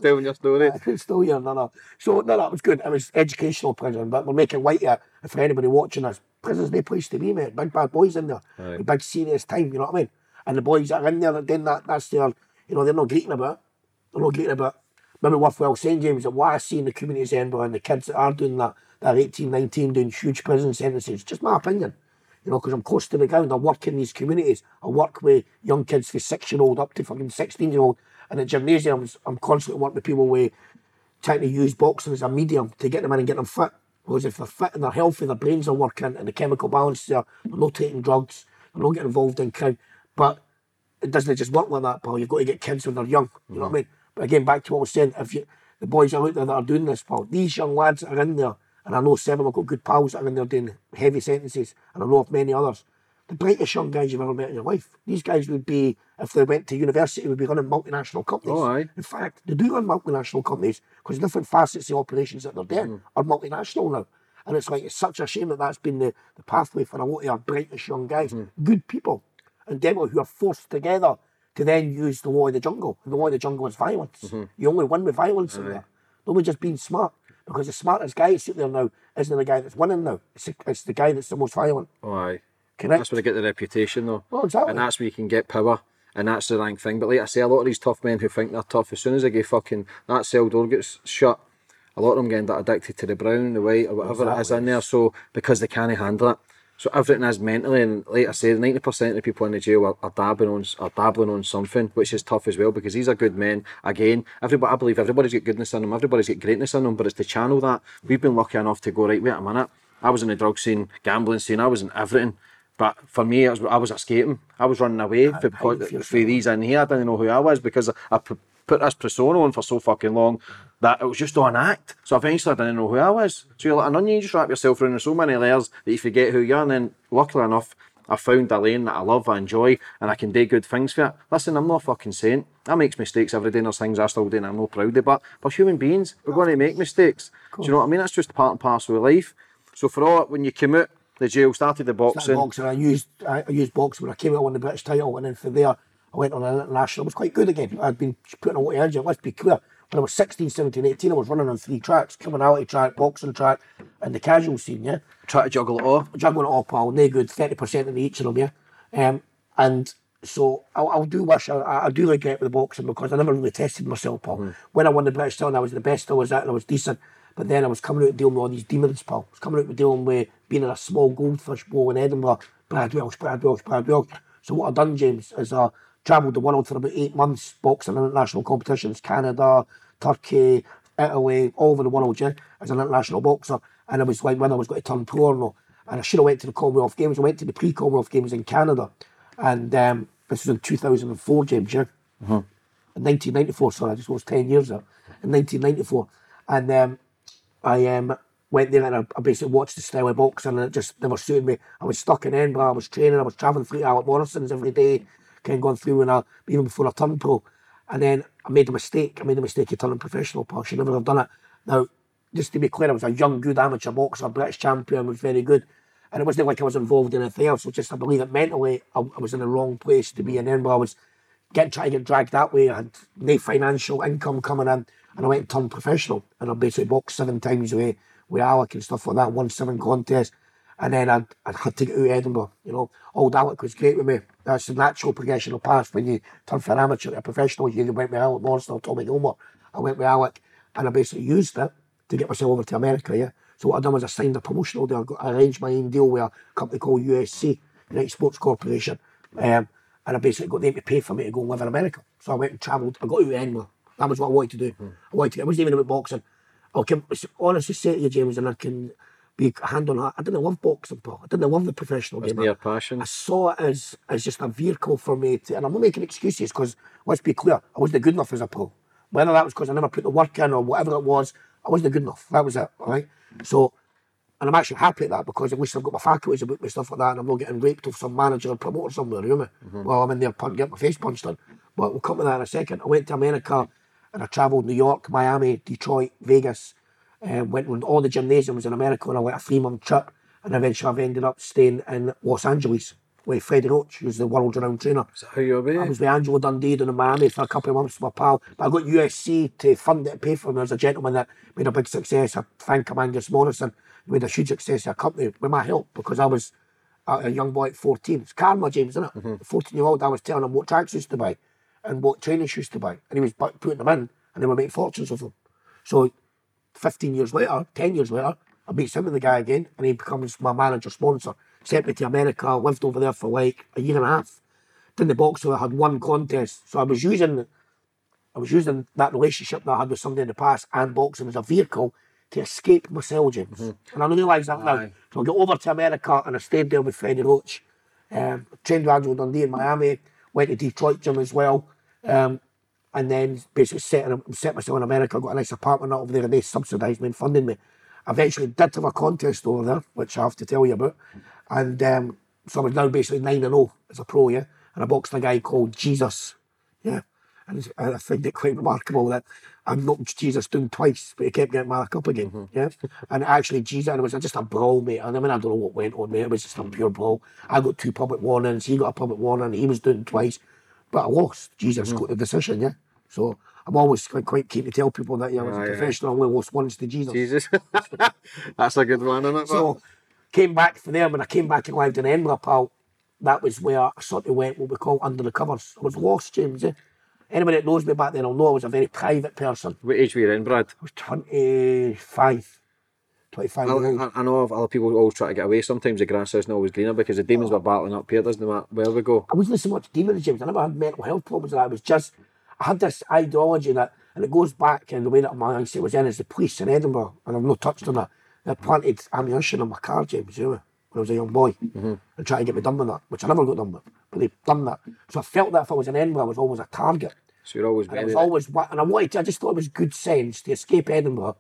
Telling your story. Still here, no, no. So, no, no, it was good. It was educational prison, but we're making light of it. For anybody watching us, prison's no place to be, mate. Big bad boys in there. Right. The big serious time, you know what I mean? And the boys that are in there that doing that, that's their, you know, they're not greeting about it. They're not greeting about it. Maybe worthwhile saying, James, that what I see in the communities in Edinburgh and the kids that are doing that, that are eighteen, nineteen, doing huge prison sentences, just my opinion. You know, because I'm close to the ground. I work in these communities. I work with young kids from six-year-old up to fucking sixteen-year-old. And at gymnasiums, I'm constantly working with people with trying to use boxing as a medium to get them in and get them fit. Because if they're fit and they're healthy, their brains are working and the chemical balance there, they're not taking drugs, they're not getting involved in crime. But it doesn't just work like that, pal. You've got to get kids when they're young, you know what I mean? But again, back to what I was saying, if you, the boys are out there that are doing this, pal, these young lads that are in there, and I know seven have got good pals that are in there doing heavy sentences, and I know of many others, the brightest young guys you've ever met in your life. These guys would be, if they went to university, would be running multinational companies. Oh, aye. In fact, they do run multinational companies because different facets of operations that they're doing mm. are multinational now. And it's like, it's such a shame that that's been the, the pathway for a lot of our brightest young guys, mm. good people, and demo who are forced together to then use the law of the jungle. And the law of the jungle is violence. Mm-hmm. You only win with violence aye. In there. No one just being smart. Because the smartest guy that's out there now isn't the guy that's winning now. It's, a, it's the guy that's the most violent. Oh, aye. Connect. That's where they get the reputation though. Well, exactly. And that's where you can get power. and that's the rank thing. But like I say, a lot of these tough men who think they're tough, as soon as they get fucking, that cell door gets shut, a lot of them get addicted to the brown, the white, or whatever exactly. It is in there, so, because they can't handle it. So everything is mentally, and like I say, ninety percent of the people in the jail are, are, dabbling on, are dabbling on something, which is tough as well, because these are good men. Again, everybody, I believe everybody's got goodness in them, everybody's got greatness in them, but it's to channel that. We've been lucky enough to go, right, wait a minute, I was in the drug scene, gambling scene, I was in everything. But for me, I was, I was escaping. I was running away for, because, for these in here. I didn't know who I was because I put this persona on for so fucking long that it was just on act. So eventually I didn't know who I was. So you're like an onion, you just wrap yourself around in so many layers that you forget who you are. And then luckily enough, I found a lane that I love, I enjoy, and I can do good things for it. Listen, I'm not a fucking saint. I make mistakes every day, and there's things I still do and I'm not proud of. But we're human beings. We're going to make mistakes. Cool. Do you know what I mean? That's just part and parcel of life. So for all, when you come out, the jail, started the boxing. Started boxing. I used I used boxing when I came out, won the British title, and then from there I went on an international. It was quite good again. I'd been putting a lot of energy. Let's be clear. When I was sixteen, seventeen, eighteen, I was running on three tracks: criminality track, boxing track, and the casual scene. Yeah. Try to juggle it all. Juggling it all, pal. No good. Thirty percent in each of them. Yeah. Um, and so I, I do wish I, I do regret with the boxing because I never really tested myself, pal. Mm. When I won the British title, I was the best I was at, and I was decent. But then I was coming out and dealing with all these demons, pal. I was coming out and dealing with being in a small goldfish bowl in Edinburgh. Brad Welsh, Brad Welsh, Brad Welsh. So what I've done, James, is I travelled the world for about eight months, boxing international competitions, Canada, Turkey, Italy, all over the world, yeah, as an international boxer. And I was like, when I was going to turn pro or no. And I should have went to the Commonwealth Games. I went to the pre-Commonwealth Games in Canada. And um, this was in two thousand four, James, yeah? Mm-hmm. In nineteen ninety-four, sorry, I just was ten years there. In nineteen ninety-four. And... Um, I um, went there and I, I basically watched the style of boxing and it just never suited me. I was stuck in Edinburgh, I was training, I was travelling through Alec Morrison's every day, kind of going through and I, even before I turned pro. And then I made a mistake, I made a mistake of turning professional, pal. I should never have done it. Now, just to be clear, I was a young, good amateur boxer, British champion, was very good. And it wasn't like I was involved in anything else, so just I believe that mentally I, I was in the wrong place to be in Edinburgh. I was getting, trying to get dragged that way, I had no financial income coming in. And I went and turned professional, and I basically boxed seven times with, with Alec and stuff like that, won seven contests, and then I'd, I'd had to get out of Edinburgh, you know. Old Alec was great with me. That's the natural progression of path when you turn from an amateur to a professional. You went with Alec Morrison or Tommy Gilmore. I went with Alec, and I basically used it to get myself over to America, yeah. So what I done was I signed a promotional deal. I arranged my own deal with a company called U S C, United Sports Corporation, um, and I basically got them to pay for me to go and live in America. So I went and travelled. I got out of Edinburgh. That was what I wanted to do. Mm. I wanted to, it wasn't even about boxing. I can honestly say to you, James, and I can be hand on heart, I didn't love boxing, Paul. I didn't love the professional game. It wasn't your passion? I saw it as, as just a vehicle for me to, and I'm not making excuses because, let's be clear, I wasn't good enough as a pro. Whether that was because I never put the work in or whatever it was, I wasn't good enough. That was it, all right? So, and I'm actually happy at that because at least I've got my faculties about me, stuff like that, and I'm not getting raped off some manager or promoter somewhere, you know me? Mm-hmm. Well, I'm in there getting my face punched in. But we'll come to that in a second. I went to America, and I travelled New York, Miami, Detroit, Vegas, and went on all the gymnasiums in America on like a three-month trip, and eventually I've ended up staying in Los Angeles with Freddie Roach, who's the world-renowned trainer. Is that how you were? I was with Angelo Dundee down in Miami for a couple of months with my pal, but I got U S C to fund it and pay for me. There's a gentleman that made a big success. I thank him, Angus Morrison. He made a huge success of a company with my help because I was a young boy at fourteen. It's karma, James, isn't it? Mm-hmm. fourteen-year-old, I was telling him what tracksuits to buy and what training shoes to buy, and he was putting them in, and they were making fortunes of them. So fifteen years later, ten years later, I meet him and the guy again, and he becomes my manager sponsor. Sent me to America, I lived over there for like a year and a half. Did the boxing, I had one contest, so I was using I was using that relationship that I had with somebody in the past and boxing as a vehicle to escape myself, James. Mm-hmm. And I realise that now. So I got over to America, and I stayed there with Freddie Roach, um, trained with Angelo Dundee in Miami, went to Detroit gym as well, Um, and then basically set, set myself in America. I got a nice apartment over there and they subsidised me and funded me. I eventually did have a contest over there, which I have to tell you about. And um, so I was now basically nine and oh as a pro, yeah? And I boxed a guy called Jesus, yeah? And I find it quite remarkable that I knocked Jesus down twice, but he kept getting marked up again, mm-hmm. yeah? And actually, Jesus, and it was just a brawl, mate. And I mean, I don't know what went on, mate. It was just a pure brawl. I got two public warnings, he got a public warning, he was doing twice. But I lost. Jesus mm-hmm. got the decision, yeah. So I'm always quite, quite keen to tell people that, you know, as a professional, I only lost once to Jesus. Jesus. That's a good one, isn't it? So, came back for them, and I came back and lived in Edinburgh, pal. that was where I sort of went what we call under the covers. I was lost, James. Eh? Anyone that knows me back then will know I was a very private person. What age were you then, Brad? I was twenty-five. twenty-five I, I know other people always try to get away. Sometimes the grass isn't always greener because the demons were battling up here, doesn't it, Matt? Where we go? I wasn't so much demons, James. I never had mental health problems. I was just, I had this ideology that, and it goes back in the way that my mindset was in, is the police in Edinburgh, and I've not touched on that. They planted ammunition on my car, James, you know, when I was a young boy, mm-hmm. and tried to get me done with that, which I never got done with, but they've done that. So I felt that if I was in Edinburgh, I was always a target. So you're always... And I was always, and I wanted to, I just thought it was good sense to escape Edinburgh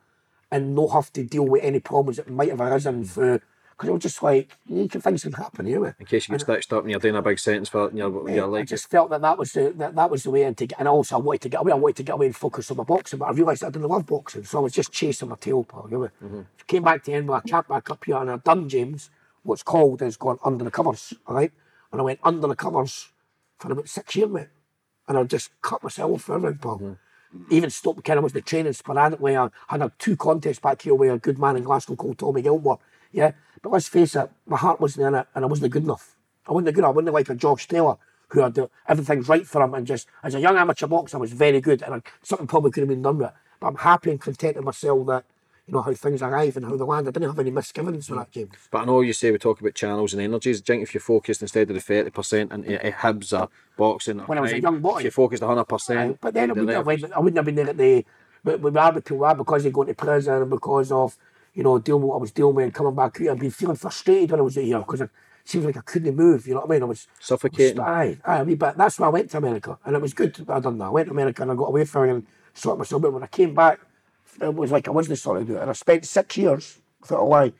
and not have to deal with any problems that might have arisen through, because I was just like, you can, things can happen, you know. In case you get stitched up and you're doing a big sentence for it and you're, yeah, you're like... I just felt that that was the, that, that was the way in to get, and also I wanted to get away, I wanted to get away and focus on my boxing, but I realised I didn't love boxing, so I was just chasing my tail, pal, you know. Mm-hmm. Came back to Edinburgh, I camped back up here, and I'd done, James, what's called is gone under the covers, all right? And I went under the covers for about six years, mate, and I just cut myself off for everything, pal. Mm-hmm. Even stopped kind of was the training sporadically. I had a two contests back here with a good man in Glasgow called Tommy Gilmore. Yeah. But let's face it, my heart wasn't in it and I wasn't good enough. I wasn't good enough. I wasn't like a Josh Taylor who had uh, everything's right for him, and just as a young amateur boxer I was very good and I, something probably could have been done with it. But I'm happy and content with myself that, you know, how things arrive and how they land. I didn't have any misgivings for that, James. But I know you say we talk about channels and energies. Do you think if you're focused instead of the thirty percent and Hibs or boxing or when I was a young boy, if you focused one hundred percent? But then I wouldn't, have went, I wouldn't have been there at the... But we were with people because they go to prison and because of, you know, dealing with what I was dealing with and coming back here. I'd been feeling frustrated when I was here because it seemed like I couldn't move, you know what I mean? I was... Suffocating. Aye, aye. But that's why I went to America and it was good I done that. I went to America and I got away from it and sorted myself. But when I came back, it was like I wasn't sorry to do it. And I spent six years, without a lie,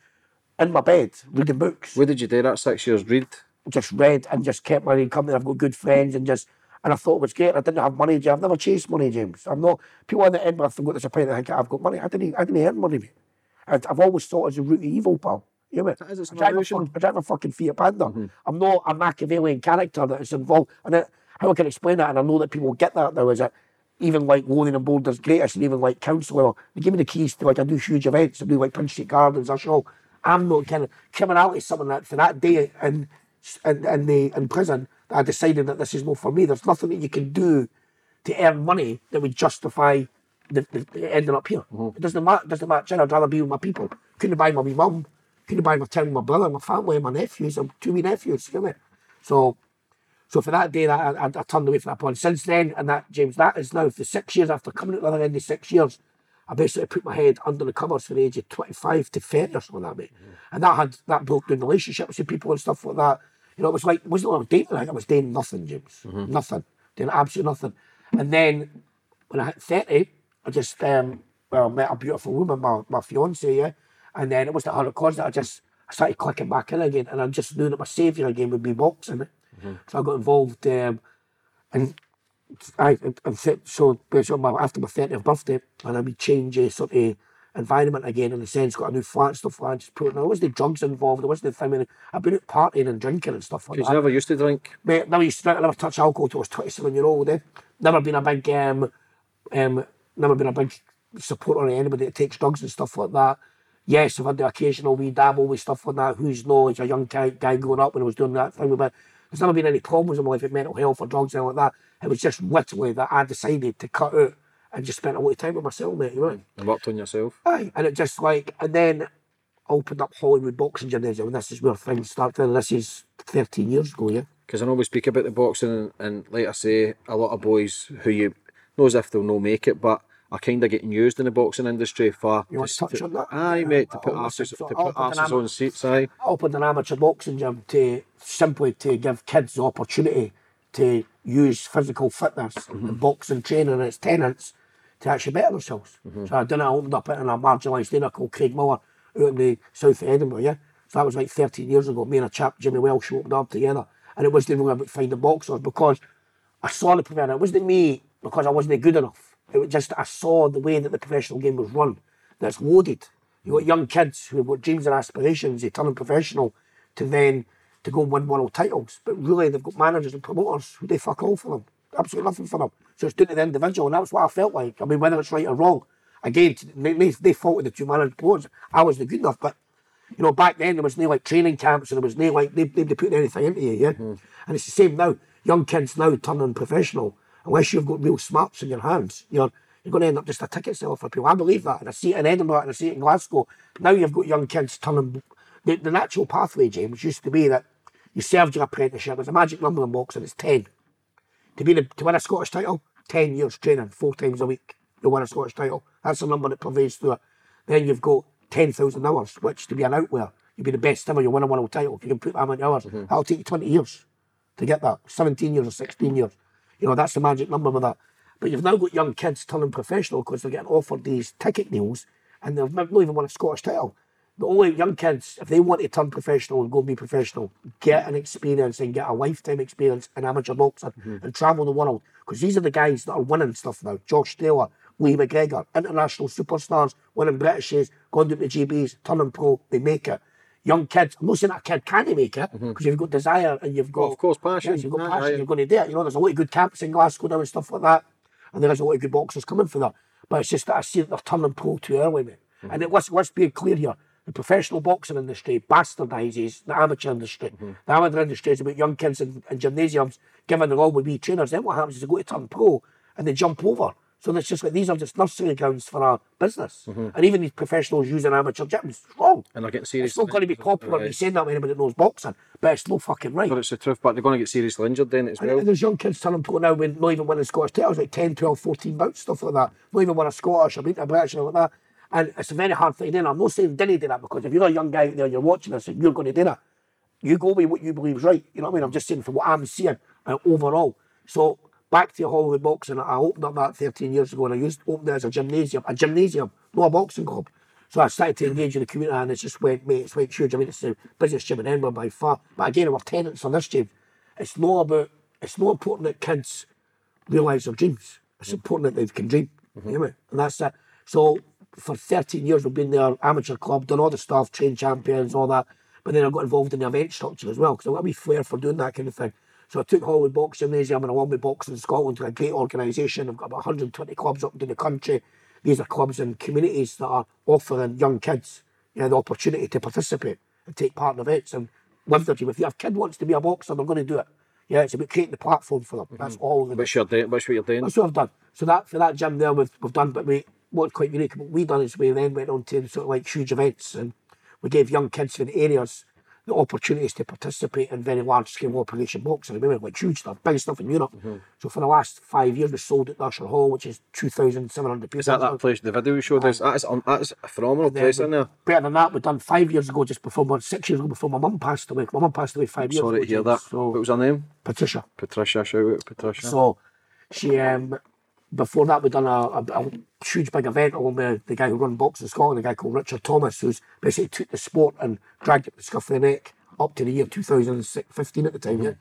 in my bed, reading books. What did you do that six years? Read? Just read and just kept my reading company. I've got good friends and just, and I thought it was great. I didn't have money, I've never chased money, James. I'm not, people in the end, I forgot there's a point that I think I've got money. I didn't I didn't earn money, mate. I'd, I've always thought it's a root of evil, pal. You know what I mean? Is, I drive my fucking, I drive my fucking Fiat Panda. Mm-hmm. I'm not a Machiavellian character that is involved. And it, how I can explain that, and I know that people get that now, is that even like Loaning and Boulder's greatest, and even like Council, they give me the keys to like, I do huge events, I do like Princes Street Gardens, that's all. I'm not kind of, criminality is something that for that day in, in, in, the, in prison, I decided that this is not for me. There's nothing that you can do to earn money that would justify the, the, the ending up here. Mm-hmm. It doesn't matter, doesn't matter, I'd rather be with my people. Couldn't buy my wee mum, couldn't buy my town, my brother, my family, my nephews, I'm two wee nephews, you know what I mean? So, So for that day, I, I, I turned away from that point. Since then, and that, James, that is now for six years, after coming out the other end of six years, I basically put my head under the covers for the age of twenty-five to thirty or something like that, mate. Mm-hmm. And that had, that broke down relationships with people and stuff like that. You know, it was like, it wasn't what I was dating, like I was dating nothing, James. Mm-hmm. Nothing. Doing absolutely nothing. And then, when I hit thirty, I just, um, well, met a beautiful woman, my, my fiancée, yeah? And then it was that her cause that I just, I started clicking back in again, and I just knew that my saviour again would be boxing, mate. Mm-hmm. So I got involved, um, and I, I so basically my, after my thirtieth birthday, and I would change a sort of environment again in the sense, got a new flat and stuff like that, just put, there wasn't the drugs involved, there wasn't the thing, I mean, I've been out partying and drinking and stuff like that. You never used to drink? Mate, never used to drink, I never touched alcohol till I was twenty-seven year old, eh? Never been a big, um, um, never been a big supporter of anybody that takes drugs and stuff like that. Yes, I've had the occasional wee dabble with stuff like that, who's no, as a young guy, guy growing up when I was doing that thing with my, there's never been any problems in my life with mental health or drugs and all like that. It was just literally that I decided to cut out and just spent a lot of time with myself, mate, you know? And worked on yourself. Aye, and it just like, and then opened up Holyrood Boxing Gymnasium, and this is where things started, and this is thirteen years ago, yeah? Because I know we speak about the boxing, and, and like I say, a lot of boys who you know as if they'll no make it, but are kind of getting used in the boxing industry for... You want to touch to, on that? Aye, mate, to put asses on seats, aye. I opened an amateur boxing gym to simply to give kids the opportunity to use physical fitness mm-hmm. and boxing training and its tenants to actually better themselves. Mm-hmm. So I done it, I opened up it in a marginalised area called Craigmillar out in the south of Edinburgh, yeah? So that was like thirteen years ago. Me and a chap, Jimmy Welsh, opened up together, and it wasn't even about finding boxers because I saw the profession. It wasn't me because I wasn't good enough. It was just, I saw the way that the professional game was run, that's loaded. You've got young kids who've got dreams and aspirations, they turn professional to then, to go and win world titles. But really, they've got managers and promoters who they fuck all for them. Absolutely nothing for them. So it's down to the individual, and that's what I felt like. I mean, whether it's right or wrong, again, they, they faulted the two managers and promoters. I wasn't good enough, but you know, back then there was no like training camps and there was no like, they, they put anything into you, yeah? Mm. And it's the same now. Young kids now turning professional, unless you've got real smarts in your hands, you're you're going to end up just a ticket seller for people. I believe that, and I see it in Edinburgh and I see it in Glasgow. Now you've got young kids turning, the, the natural pathway, James, used to be that you served your apprenticeship, there's a magic number in boxing, it's ten. To be the, to win a Scottish title, ten years training, four times a week, you'll win a Scottish title. That's the number that pervades through it. Then you've got ten thousand hours, which to be an outlier, you'll be the best ever, you'll win a world title. If you can put that amount of hours, mm-hmm. that'll take you twenty years to get that, seventeen years or sixteen years. You know, that's the magic number with that. But you've now got young kids turning professional because they're getting offered these ticket deals and they've not even won a Scottish title. The only young kids, if they want to turn professional and go and be professional, get an experience and get a lifetime experience in amateur boxing mm-hmm. and travel the world. Because these are the guys that are winning stuff now. Josh Taylor, Lee McGregor, international superstars, winning Britishes, going down to G Bs, turning pro, they make it. Young kids, I'm not saying that a kid can't make it, because mm-hmm. you've got desire and you've got... Well, of course, passion. Yes, you've got nah, passion, nah, yeah. you're going to do it. You know, there's a lot of good camps in Glasgow now and stuff like that, and there's a lot of good boxers coming for that. But it's just that I see that they're turning pro too early, mate. Mm-hmm. And it, let's, let's be clear here. The professional boxing industry bastardises the amateur industry. Mm-hmm. The amateur industry is about young kids in, in gymnasiums giving them all with wee trainers. Then what happens is they go to turn pro and they jump over. So it's just like, these are just nursery grounds for our business. Mm-hmm. And even these professionals using amateur gyms, it's wrong. And they're getting serious. It's not going to be popular to be saying that when anybody knows boxing, but it's no fucking right. But it's the truth, but they're going to get seriously injured then as and, well. And there's young kids turning pro now when not even winning Scottish titles, like ten, twelve, fourteen bouts, stuff like that. Not even winning Scottish or beating a British or like that. And it's a very hard thing to do. I'm not saying didn't do that, because if you're a young guy out there and you're watching this and you're going to do that, you go with what you believe is right. You know what I mean? I'm just saying from what I'm seeing uh, overall. So back to Hollywood boxing, I opened up that thirteen years ago and I used opened it as a gymnasium, a gymnasium, not a boxing club. So I started to engage with the community and it just went, mate, it's went huge. I mean, it's the busiest gym in Edinburgh by far. But again, our tenants on this gym, it's not about, it's not important that kids realise their dreams. It's important that they can dream. Mm-hmm. You know what I mean? And that's it. So for thirteen years we've been there, amateur club, done all the stuff, trained champions, all that. But then I got involved in the event structure as well, because I've got a wee flair for doing that kind of thing. So I took Holyrood Boxing Gymnasium and along with Boxing Scotland to a great organisation. I've got about one hundred twenty clubs up and down the country. These are clubs and communities that are offering young kids, you know, the opportunity to participate and take part in events and live their dream. If your kid wants to be a boxer, they're going to do it. Yeah, it's about creating the platform for them. Mm-hmm. That's all. That's what you're doing. That's what I've done. So that for that gym there, we've, we've done, but we... What's quite unique, what we done is we then went on to sort of like huge events, and we gave young kids in areas the opportunities to participate in very large scale operation boxing. We went like huge stuff, big stuff in Europe. Mm-hmm. So for the last five years, we sold at the Usher Hall, which is two thousand seven hundred people. Is that that place, the video you showed us? That is, um, that is a phenomenal place, isn't it? Better than that, we done five years ago, just before, well, six years ago, before my mum passed away. My mum passed away five years ago. Sorry to hear that. So, what was her name? Patricia. Patricia, shout out Patricia. So she, um, before that, we done a, a, a huge big event along with the guy who runs Boxing Scotland, a guy called Richard Thomas, who's basically took the sport and dragged it to the scuff of the neck up to the year two thousand fifteen at the time, mm-hmm. yeah,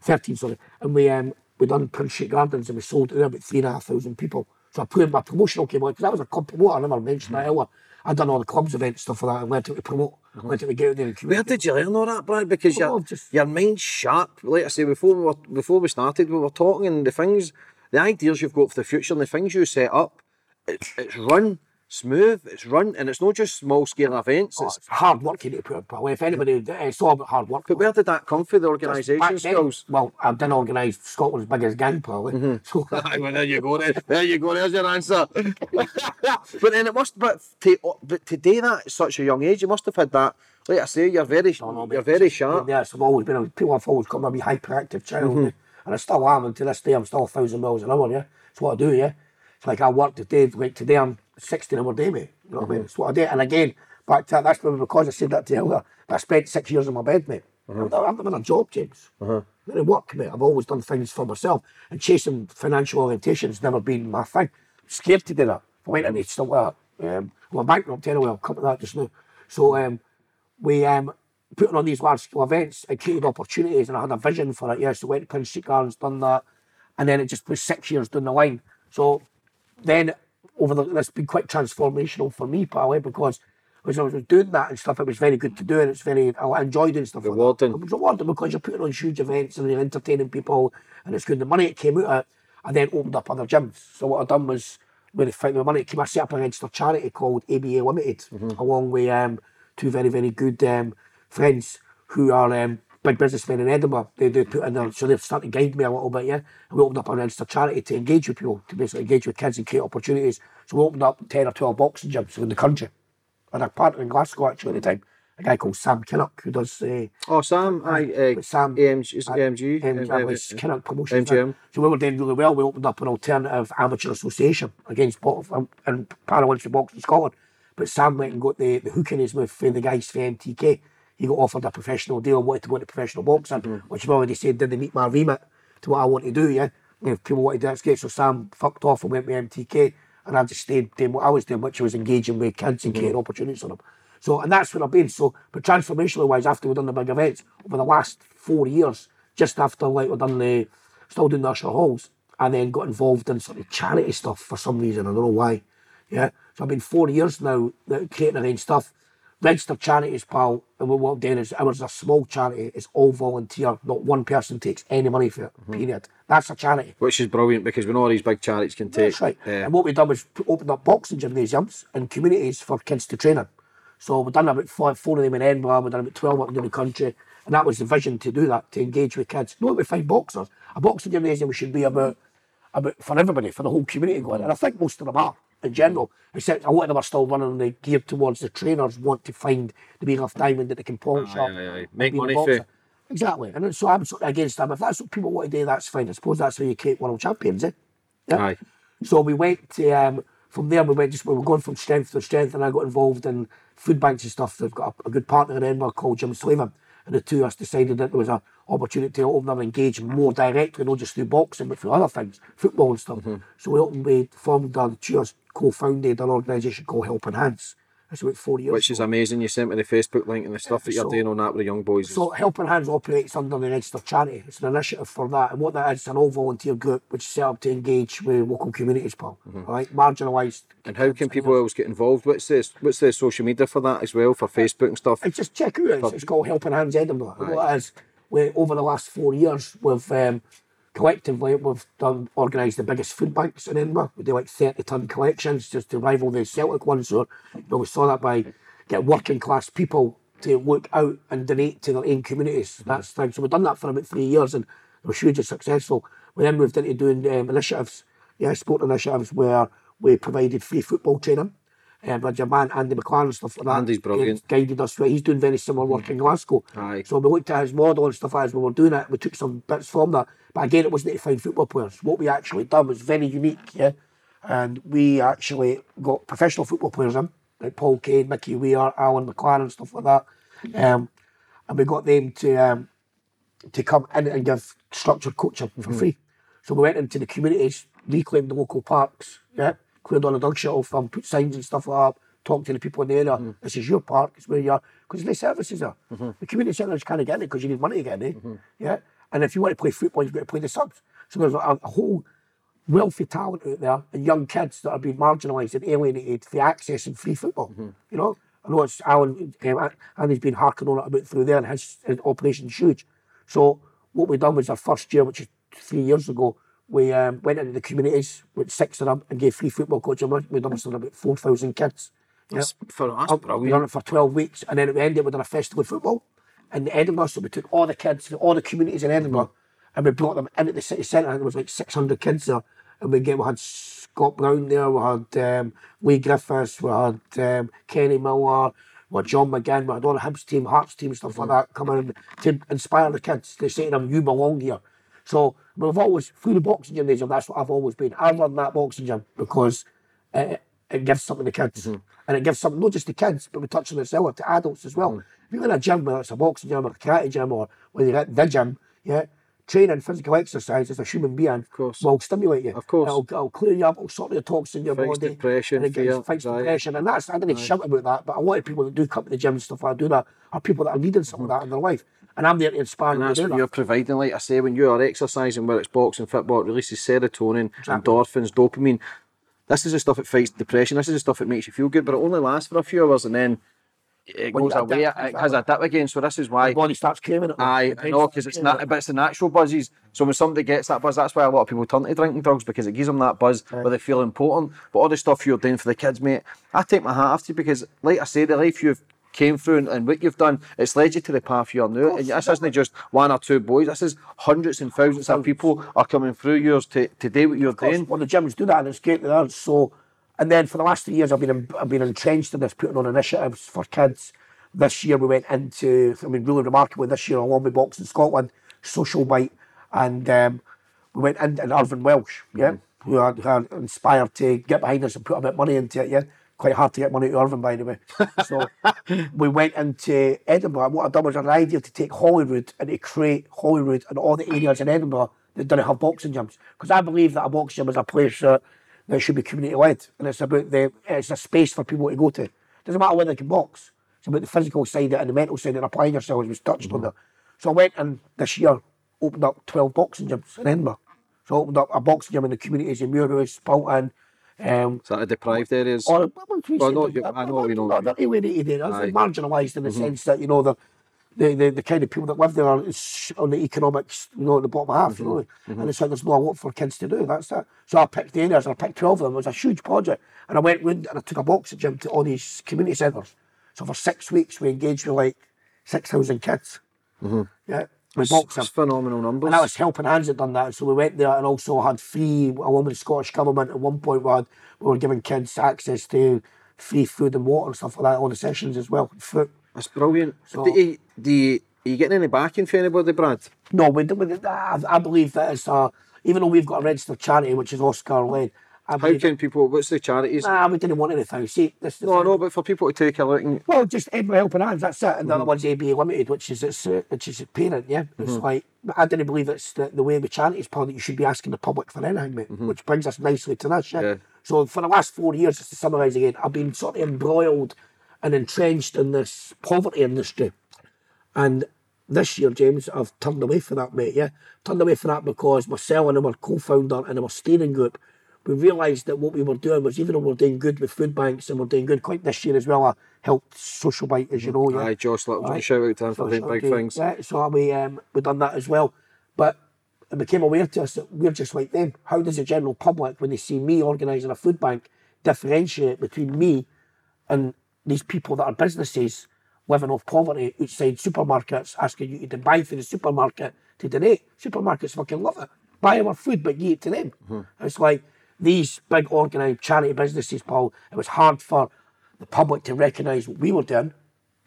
thirteen sorry. And we um, we done Princes Street Gardens and we sold it there about three and a half thousand people. So I put in my promotional came on because that was a club promoter. I never mentioned mm-hmm. that ever. I'd done all the clubs events stuff like that and went to promote. Mm-hmm. Went to get out there and where did you learn all that, Brad? Because oh, your just... your mind's sharp. Like I say, before we were, before we started, we were talking and the things. The ideas you've got for the future and the things you set up, it's, it's run smooth, it's run, and it's not just small-scale events. It's, oh, it's hard work you need to put in. If anybody, it's all about hard work. But where did that come from, the organisation skills? Well, I didn't organise Scotland's biggest gang, probably. Mm-hmm. So, well, there you go, then. There you go, there's your answer. But then it must, but to, but to do that at such a young age, you must have had that. Like I say, you're very, no, no, you're very sharp. Yes, I've always been, people have always called me a hyperactive child. Mm-hmm. And I still am, and to this day I'm still a thousand miles an hour, yeah? It's what I do, yeah? It's like I work today, like today I'm sixteen hour day, mate. You know what mm-hmm. I mean? It's what I do. And again, back to that, that's because I said that to Elder, I spent six years in my bed, mate. Mm-hmm. I've never done a job, James. Mm-hmm. I didn't work, mate. I've always done things for myself. And chasing financial orientation's never been my thing. I'm scared to do that. I went and it's still like that. Um, well, I'm bankrupt anyway, I'll come to that just now. So um, we... Um, putting on these large-scale events, it created opportunities and I had a vision for it, yeah, so went to Prince Street Gardens, done that, and then it just was six years down the line. So then, over the, that's been quite transformational for me, probably, because as I was doing that and stuff, it was very good to do and it's very, I enjoyed doing stuff. Rewarding. Like it was rewarding because you're putting on huge events and you're entertaining people and it's good. The money that came out of it, I then opened up other gyms. So what I done was, when the money came, I set up against a charity called A B A Limited, mm-hmm. along with... Um, two very, very good um, friends who are um, big businessmen in Edinburgh. They do put in their, so they've started to guide me a little bit, yeah. And we opened up an Insta charity to engage with people, to basically engage with kids and create opportunities. So we opened up ten or twelve boxing gyms in the country. I had a partner in Glasgow actually at the time, a guy called Sam Kinnock, who does... Uh, oh, Sam, I, uh, Sam A M G, uh, A M G. M G, M G, Kinnock Promotions. M G M. So we were doing really well. We opened up an alternative amateur association against um, and Paralympic Boxing Scotland. But Sam went and got the, the hook in his mouth for the guys for M T K. He got offered a professional deal, wanted to go into professional boxing, mm. which I've already said didn't meet my remit to what I want to do, yeah? And if people wanted to do that's great. So Sam fucked off and went with M T K, and I just stayed doing what I was doing, which was engaging with kids and mm. creating opportunities for them. So, and that's where I've been. So, but transformationally wise, after we've done the big events, over the last four years, just after like we've done the, still doing the Usher Halls, and then got involved in sort of charity stuff for some reason, I don't know why. Yeah, so I've been four years now creating event stuff, registered charities, pal, and what we're doing is, ours is a small charity, it's all volunteer, not one person takes any money for it, mm-hmm. period. That's a charity. Which is brilliant, because we know all these big charities can take. That's right. Uh, and what we've done is opened up boxing gymnasiums and communities for kids to train in. So we've done about five, four of them in Edinburgh, we've done about twelve up in the country, and that was the vision to do that, to engage with kids. Not with five boxers. A boxing gymnasium should be about, about for everybody, for the whole community going. And I think most of them are, in general. Except a lot of them are still running the gear towards the trainers want to find the big enough diamond that they can polish up. Make money for exactly. And so I'm sort of against them. If that's what people want to do, that's fine. I suppose that's how you create world champions, eh? Yeah. Aye. So we went to... Um, From there, we went just we were going from strength to strength, and I got involved in food banks and stuff. They've got a, a good partner in Edinburgh called Jim Slavin, and the two of us decided that there was an opportunity to open up and engage more directly, not just through boxing, but through other things, football and stuff. Mm-hmm. So we opened, we formed, uh, the two of us co-founded an organisation called Helping Hands. That's about four years Which ago. Is amazing. You sent me the Facebook link and the stuff yeah, that you're so, doing on that with the young boys. So Helping Hands operates under the registered charity. It's an initiative for that. And what that is, it's an all-volunteer group which is set up to engage with local communities, pal. Mm-hmm. Right? Marginalised. And how can people else get involved? What's the, what's the social media for that as well, for Facebook and stuff? It's just check out. It's, it's called Helping Hands Edinburgh. Right. What it is, we, over the last four years, we've um, collectively, we've done organised the biggest food banks in Edinburgh. We do like thirty-ton collections just to rival the Celtic ones. So, you know, we saw that by getting working-class people to look out and donate to their own communities. That's the thing. So we've done that for about three years and it was hugely successful. We then moved into doing um, initiatives, yeah, sport initiatives, where we provided free football training. Um, we had your man, Andy McLaren, and stuff like that. Andy's brilliant. He guided us. He's doing very similar work in Glasgow. Aye. So we looked at his model and stuff as we were doing it. We took some bits from that. But again, it wasn't to find football players. What we actually done was very unique, yeah. And we actually got professional football players in, like Paul Kane, Mickey Weir, Alan McLaren, stuff like that. Um, and we got them to um, to come in and give structured coaching for mm-hmm. free. So we went into the communities, reclaimed the local parks, yeah. Cleared all the dog shit off them, put signs and stuff like that, talk to the people in the area, mm. this is your park, it's where you are, because there's no services there. Mm-hmm. The community centres can't get in it because you need money to get in it. Mm-hmm. Yeah? And if you want to play football, you've got to play the subs. So there's a, a whole wealth of talent out there and young kids that are being marginalised and alienated for access and free football. Mm-hmm. You know, I know it's Alan, um, Andy's been harking on it about through there, and his, his operation's huge. So what we done was our first year, which is three years ago, we um, went into the communities with six of them and gave free football coaching. We done something about four thousand kids. Yeah, that's, for, that's brilliant. We done it for twelve weeks, and then at the end, we done a festival of football in Edinburgh. So we took all the kids, all the communities in Edinburgh, and we brought them into the city centre. And there was like six hundred kids there, and we get we had Scott Brown there, we had um, Lee Griffiths, we had um, Kenny Miller, we had John McGinn, we had all the Hibs team, Hearts team, stuff like that, come in to inspire the kids. They say to them, "You belong here." So we've always, through the boxing gymnasium, that's what I've always been. I run that boxing gym because it, it gives something to kids. Mm-hmm. And it gives something, not just to kids, but we touch on this earlier, to adults as well. Mm-hmm. If you're in a gym, whether it's a boxing gym or a karate gym or whether you're at the gym, yeah, training, physical exercise as a human being of course. Will stimulate you. Of course. It'll, it'll clear you up, it'll sort your toxins in your fights body. Depression, and it fear, fights right. depression. And that's, I didn't right. shout about that, but a lot of people that do come to the gym and stuff like that do that are people that are needing some mm-hmm. of that in their life. And I'm there to inspire you. And that's what you're providing, like I say, when you are exercising, whether it's boxing, football, it releases serotonin, exactly. endorphins, dopamine. This is the stuff that fights depression, this is the stuff that makes you feel good, but it only lasts for a few hours and then it when goes away, dip, it exactly. has a dip again, so this is why... The body starts claiming it. Aye, I know, because it's, na- but it's the natural buzzes. So when somebody gets that buzz, that's why a lot of people turn to drinking drugs, because it gives them that buzz right. where they feel important. But all the stuff you're doing for the kids, mate, I take my hat off to you, because like I say, the life you've came through, and, and what you've done, it's led you to the path you're now. And this isn't just one or two boys, this is hundreds and thousands of people are coming through yours to, to do what you're doing. Well, the gyms do that, and it's great that they're so. And then for the last three years, I've been I've been entrenched in this, putting on initiatives for kids. This year we went into, I mean, really remarkable. This year, along with Boxing Scotland, Social Bite, and um, we went into Irvine Welsh, yeah, mm-hmm. who, are, who are inspired to get behind us and put a bit of money into it. Yeah, quite hard to get money to Irvine, by the way. So we went into Edinburgh. What I've done was an idea to take Holyrood and to create Holyrood and all the areas in Edinburgh that don't have boxing gyms, because I believe that a boxing gym is a place that. Uh, Now it should be community led, and it's about the it's a space for people to go to. It doesn't matter whether they can box. It's about the physical side and the mental side and applying yourself, as was touched mm-hmm. on there. So I went and this year opened up twelve boxing gyms in Edinburgh. So I opened up a boxing gym in the communities in Muirhouse, Spalton. Um, Is that a deprived areas? Or, well, well, no, you, I know, you know. They're marginalised in the mm-hmm. sense that, you know, the, the, the, the kind of people that live there are on the economics, you know, at the bottom half, mm-hmm. you know. Mm-hmm. And it's like there's not a lot for kids to do, that's that. So I picked the areas, and I picked twelve of them. It was a huge project. And I went round and I took a boxing gym to all these community centres. So for six weeks, we engaged with like six thousand kids. Mm-hmm. Yeah, we boxed them. Phenomenal numbers. And that was Helping Hands that done that. And so we went there and also had free, along with the Scottish Government, at one point we, had, we were giving kids access to free food and water and stuff like that, all the sessions as well, food. That's brilliant. So, do you, do you, are you getting any backing for anybody, Brad? No, we, we, I, I believe that it's a, even though we've got a registered charity, which is Oscar led. I How can people, what's the charities? Nah, we didn't want anything. See, this no, no, but for people to take a look and... Well, just Helping Hands, that's it. And mm-hmm. the other one's A B A Limited, which is its uh, which is its parent, yeah? It's mm-hmm. like, I didn't believe it's the, the way with charities, part that you should be asking the public for anything, mate, mm-hmm. which brings us nicely to this, yeah? yeah? So for the last four years, just to summarise again, I've been sort of embroiled and entrenched in this poverty industry. And this year, James, I've turned away from that, mate, yeah? Turned away from that because myself and our co-founder and our steering group, we realised that what we were doing was, even though we were doing good with food banks and we we're doing good, quite this year as well, I helped Social Bite, as you know. Yeah. Aye, Josh, that was a shout out to him for doing big things. Yeah, so we, um, we done that as well. But it became aware to us that we're just like them. How does the general public, when they see me organising a food bank, differentiate between me and these people that are businesses living off poverty outside supermarkets, asking you to buy through the supermarket to donate? Supermarkets fucking love it. Buy our food, but give it to them. Mm-hmm. It's like, these big organised charity businesses, Paul, it was hard for the public to recognise what we were doing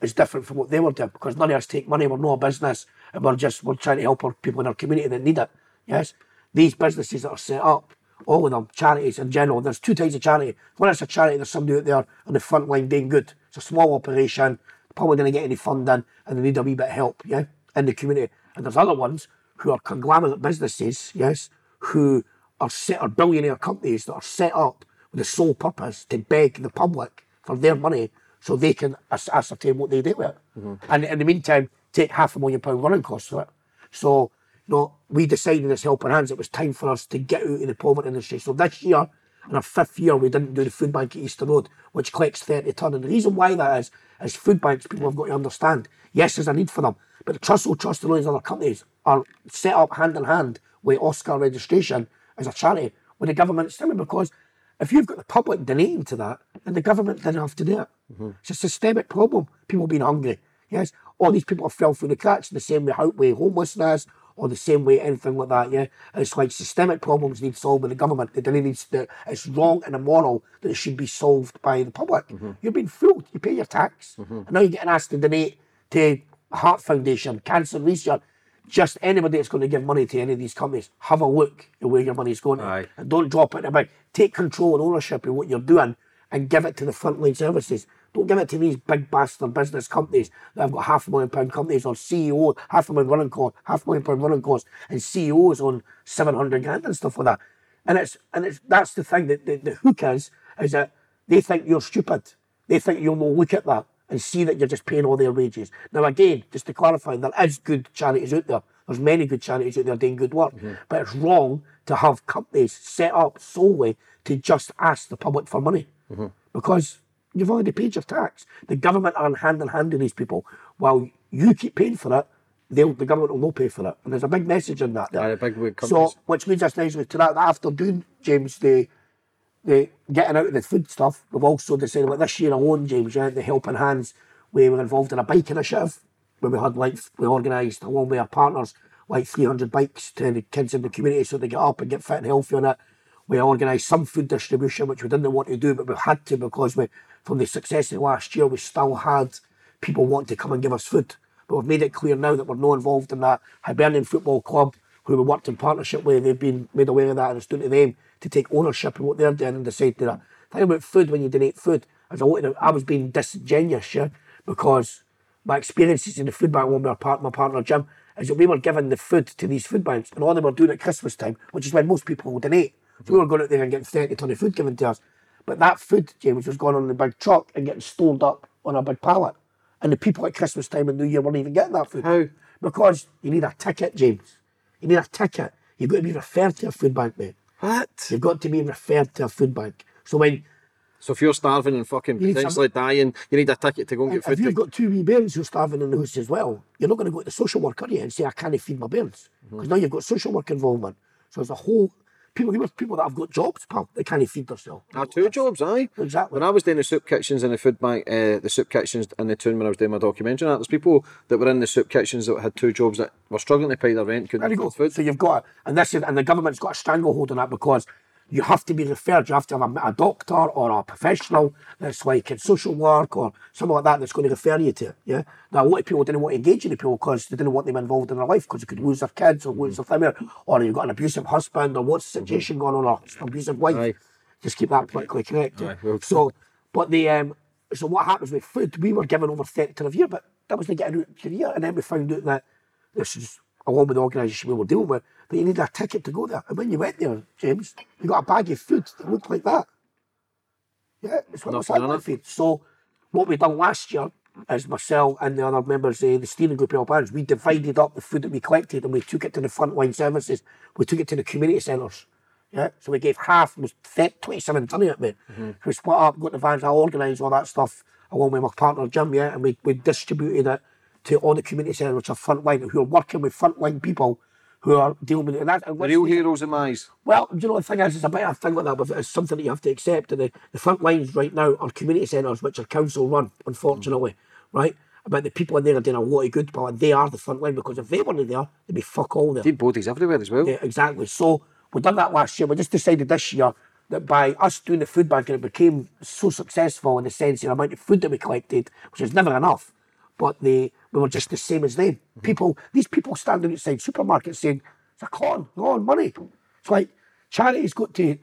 is different from what they were doing, because none of us take money, we're not a business, and we're just we're trying to help our people in our community that need it. Yes, these businesses that are set up, all of them, charities in general, there's two types of charity. When it's a charity, there's somebody out there on the front line doing good. It's a small operation, probably going to get any funding, and they need a wee bit of help, yeah, in the community. And there's other ones who are conglomerate businesses, yes, who Are, set, are billionaire companies that are set up with the sole purpose to beg the public for their money so they can ascertain what they do with it. Mm-hmm. And in the meantime, take half a million pound running costs for it. So, you know, we decided as Helping Hands it was time for us to get out of the poverty industry. So this year, in our fifth year, we didn't do the food bank at Easter Road, which collects thirty tonne. And the reason why that is, is food banks, people have got to understand, yes, there's a need for them, but the Trussell Trust and all these other companies are set up hand in hand with Oscar registration as a charity with the government system, because if you've got the public donating to that, then the government doesn't have to do it. Mm-hmm. It's a systemic problem, people being hungry. Yes, all these people have fell through the cracks in the same way, how way homelessness, or the same way anything like that, yeah. It's like systemic problems need solved by the government. They don't need to, it's wrong and immoral that it should be solved by the public. Mm-hmm. You've been fooled, you pay your tax, mm-hmm. and now you're getting asked to donate to Heart Foundation, Cancer Research. Just anybody that's going to give money to any of these companies, have a look at where your money's going. Aye. And don't drop it in a bag. Take control and ownership of what you're doing and give it to the frontline services. Don't give it to these big bastard business companies that have got half a million pound companies or C E O, half a million running cost, half a million pound running costs, and C E Os on seven hundred grand and stuff like that. And it's and it's that's the thing that the, the hook is, is that they think you're stupid. They think you'll not look at that and see that you're just paying all their wages. Now again, just to clarify, there is good charities out there. There's many good charities out there doing good work, mm-hmm. but it's wrong to have companies set up solely to just ask the public for money, mm-hmm. because you've already paid your tax. The government are hand in hand with these people. While you keep paying for it, they'll, the government will not pay for it. And there's a big message in that there. Aye, a big word companies. So, which leads us nicely to that, that after doing, James, the The getting out of the food stuff, we've also decided, like this year alone, James, yeah, the Helping Hands, we were involved in a bike initiative where we had like, we organised along with our partners like three hundred bikes to the kids in the community so they get up and get fit and healthy on it. We organised some food distribution, which we didn't want to do, but we had to because we, from the success of last year, we still had people want to come and give us food. But we've made it clear now that we're not involved in that. Hibernian Football Club, who we worked in partnership with, they've been made aware of that, and it's down to them to take ownership of what they're doing and decide to that. Think about food when you donate food. As a lot of, I was being disingenuous, yeah, because my experiences in the food bank when we were part my partner Jim is that we were giving the food to these food banks, and all they were doing at Christmas time, which is when most people will donate. So we were going out there and getting thirty tonne of food given to us. But that food, James, was going on in the big truck and getting stored up on a big pallet. And the people at Christmas time and New Year weren't even getting that food. How? Because you need a ticket, James. You need a ticket. You've got to be referred to a food bank, mate. What? You've got to be referred to a food bank. So when... So if you're starving and fucking potentially dying, you need a ticket to go and, and get food. If you've got two wee bairns who are starving in the house as well, you're not going to go to the social worker here and say, I can't feed my bairns. Because mm-hmm. now you've got social work involvement. So there's a whole... People, people that have got jobs, pal, they can't feed themselves. I had two jobs, aye. Exactly. When I was doing the soup kitchens and the food bank, uh, the soup kitchens in the town when I was doing my documentary, there's people that were in the soup kitchens that had two jobs that were struggling to pay their rent, couldn't afford food. So you've got, and this is, and the government's got a stranglehold on that because you have to be referred, you have to have a, a doctor or a professional that's like in social work or something like that that's going to refer you to it, yeah? Now, a lot of people didn't want to engage in the people because they didn't want them involved in their life because they could lose their kids or lose their family, or you've got an abusive husband or what's the situation going on, or an abusive wife. Aye. Just keep that politically correct. Yeah? So, but the, um, so what happens with food, we were given over thirty tonne a year, but that was the getting out of year, and then we found out that this is, along with the organisation we were dealing with, but you needed a ticket to go there. And when you went there, James, you got a bag of food that looked like that. Yeah, it's what it was like. So what we done last year is myself and the other members of the steering group of parents, we divided up the food that we collected and we took it to the frontline services. We took it to the community centres. Yeah, so we gave half, it was twenty-seven tonne of it, mate. Mm-hmm. We split up, got the vans, I organised all that stuff along with my partner Jim, yeah, and we, we distributed it to all the community centres, which are frontline, who are working with frontline people who are dealing with it. And that, and the real heroes in my eyes. Well, you know, the thing is, it's a bit of a thing like that, but it's something that you have to accept. And the, the front lines right now are community centres, which are council-run, unfortunately, mm. right? But the people in there are doing a lot of good, but they are the front line, because if they weren't there, they'd be fuck all there. Dead bodies everywhere as well. Yeah, exactly. So we done that last year. We just decided this year that by us doing the food bank, and it became so successful in the sense of the amount of food that we collected, which is never enough, but the... we were just the same as them. People, these people standing outside supermarkets saying, it's a con, no on money. It's like, charity's got to,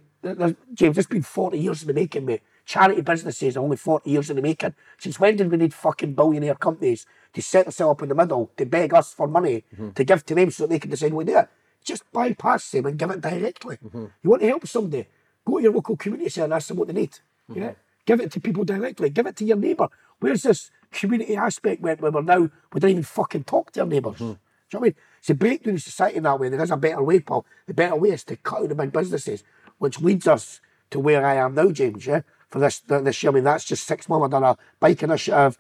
James, it's been forty years in the making, mate. Charity businesses are only forty years in the making. Since when did we need fucking billionaire companies to set themselves up in the middle, to beg us for money, mm-hmm. to give to them so that they can decide what to do? Just bypass them and give it directly. Mm-hmm. You want to help somebody, go to your local community and ask them what they need. Mm-hmm. You know? Give it to people directly, give it to your neighbour. Where's this community aspect where, where we're now, we don't even fucking talk to our neighbours? Mm-hmm. Do you know what I mean? It's a breakdown in society in that way. There is a better way, Paul. The better way is to cut out the big businesses, which leads us to where I am now, James, yeah? For this, this year, I mean, that's just six months. I've done a bike initiative,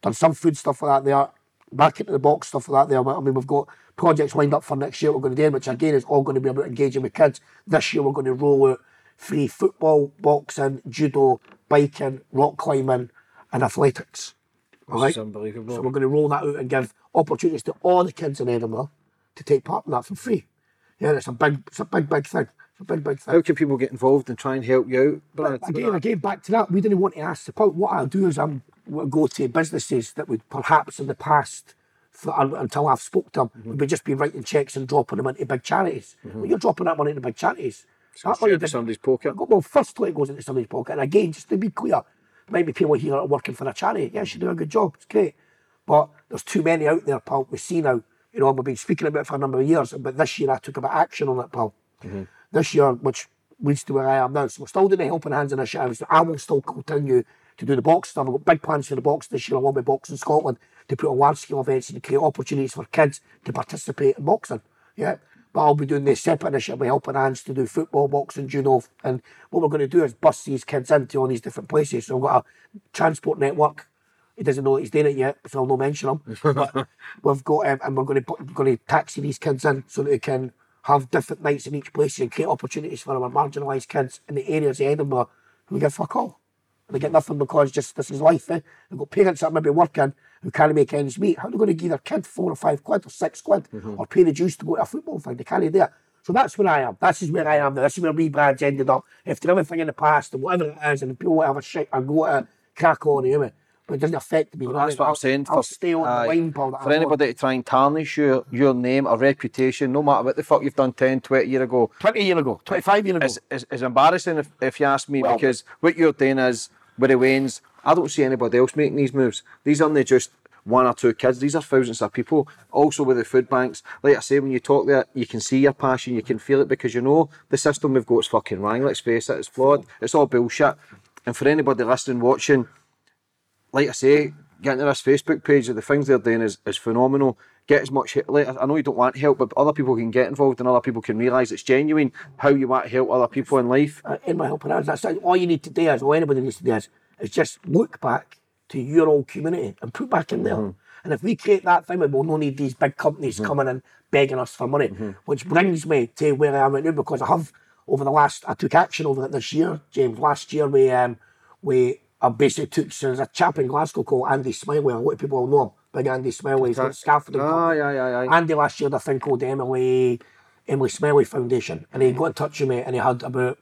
done some food stuff like that there, back into the box stuff like that there. I mean, we've got projects lined up for next year we're going to do, which again is all going to be about engaging with kids. This year we're going to roll out free football, boxing, judo, biking, rock climbing and athletics. All right? Unbelievable. So we're going to roll that out and give opportunities to all the kids in Edinburgh to take part in that for free. Yeah, it's a big, it's a big, big thing. It's a big, big thing. How can people get involved and try and help you out? But again, again, back to that, we didn't want to ask support. What I'll do is I'm we'll go to businesses that would perhaps in the past, for, until I've spoke to them, mm-hmm. would just be writing checks and dropping them into big charities. Mm-hmm. Well, you're dropping that money into big charities. So that money into somebody's pocket. Well, firstly it goes into somebody's pocket. And again, just to be clear, might be people here that are working for a charity. Yeah, she's doing a good job. It's great. But there's too many out there, pal. We see now, you know, I've been speaking about it for a number of years, but this year I took a bit of action on it, pal. Mm-hmm. This year, which leads to where I am now. So we're still doing the Helping Hands initiative. So I will still continue to do the box stuff. I've got big plans for the box this year along with Boxing Scotland to put on large scale events and to create opportunities for kids to participate in boxing. Yeah. But I'll be doing this separate initiative with Helping Hands to do football, boxing, judo. And what we're going to do is bus these kids into all these different places. So I've got a transport network. He doesn't know that he's doing it yet, so I'll not mention him. But we've got, um, and we're going, to, we're going to taxi these kids in so that they can have different nights in each place and create opportunities for our marginalised kids in the areas of Edinburgh who we give fuck all. They get nothing because just this is life. Eh? They've got parents that maybe working who can't make ends meet. How are they going to give their kid four or five quid or six quid mm-hmm. or pay the dues to go to a football thing? They can't do it. So that's where I am. This is where I am now. This is where me Brad's ended up. After everything in the past and whatever it is and people whatever shit, I go to it, crack on anyway. But it doesn't affect me. Well, that's what I'm saying. I'll for, stay on uh, the line, Paul. For I'm anybody on. To try and tarnish your, your name or reputation, no matter what the fuck you've done ten, twenty years ago. twenty years ago. twenty-five years ago. It's, it's, it's embarrassing if, if you ask me well, because what you're doing is, with the Waynes, I don't see anybody else making these moves. These aren't just one or two kids. These are thousands of people. Also with the food banks, like I say, when you talk there, you can see your passion, you can feel it because you know the system we've got is fucking wrong. Let's face it, it's flawed. It's all bullshit. And for anybody listening, watching, like I say, getting to this Facebook page of the things they're doing is, is phenomenal. Get as much help. Like, I know you don't want help, but other people can get involved and other people can realise it's genuine how you want to help other people in life. Uh, in my helping hands, that's all you need to do is, all anybody needs to do is, is just look back to your old community and put back in there. Mm-hmm. And if we create that thing, we'll no need these big companies mm-hmm. coming in begging us for money, mm-hmm. which brings me to where I am right now because I have, over the last, I took action over it this year, James. Last year we, um, we, I basically took, so there's a chap in Glasgow called Andy Smillie, a lot of people will know him, big Andy Smillie, he's got a scaffolding. Ah, yeah, yeah, yeah. Andy last year did a thing called the Emily, Emily Smillie Foundation, and he got in touch with me and he had about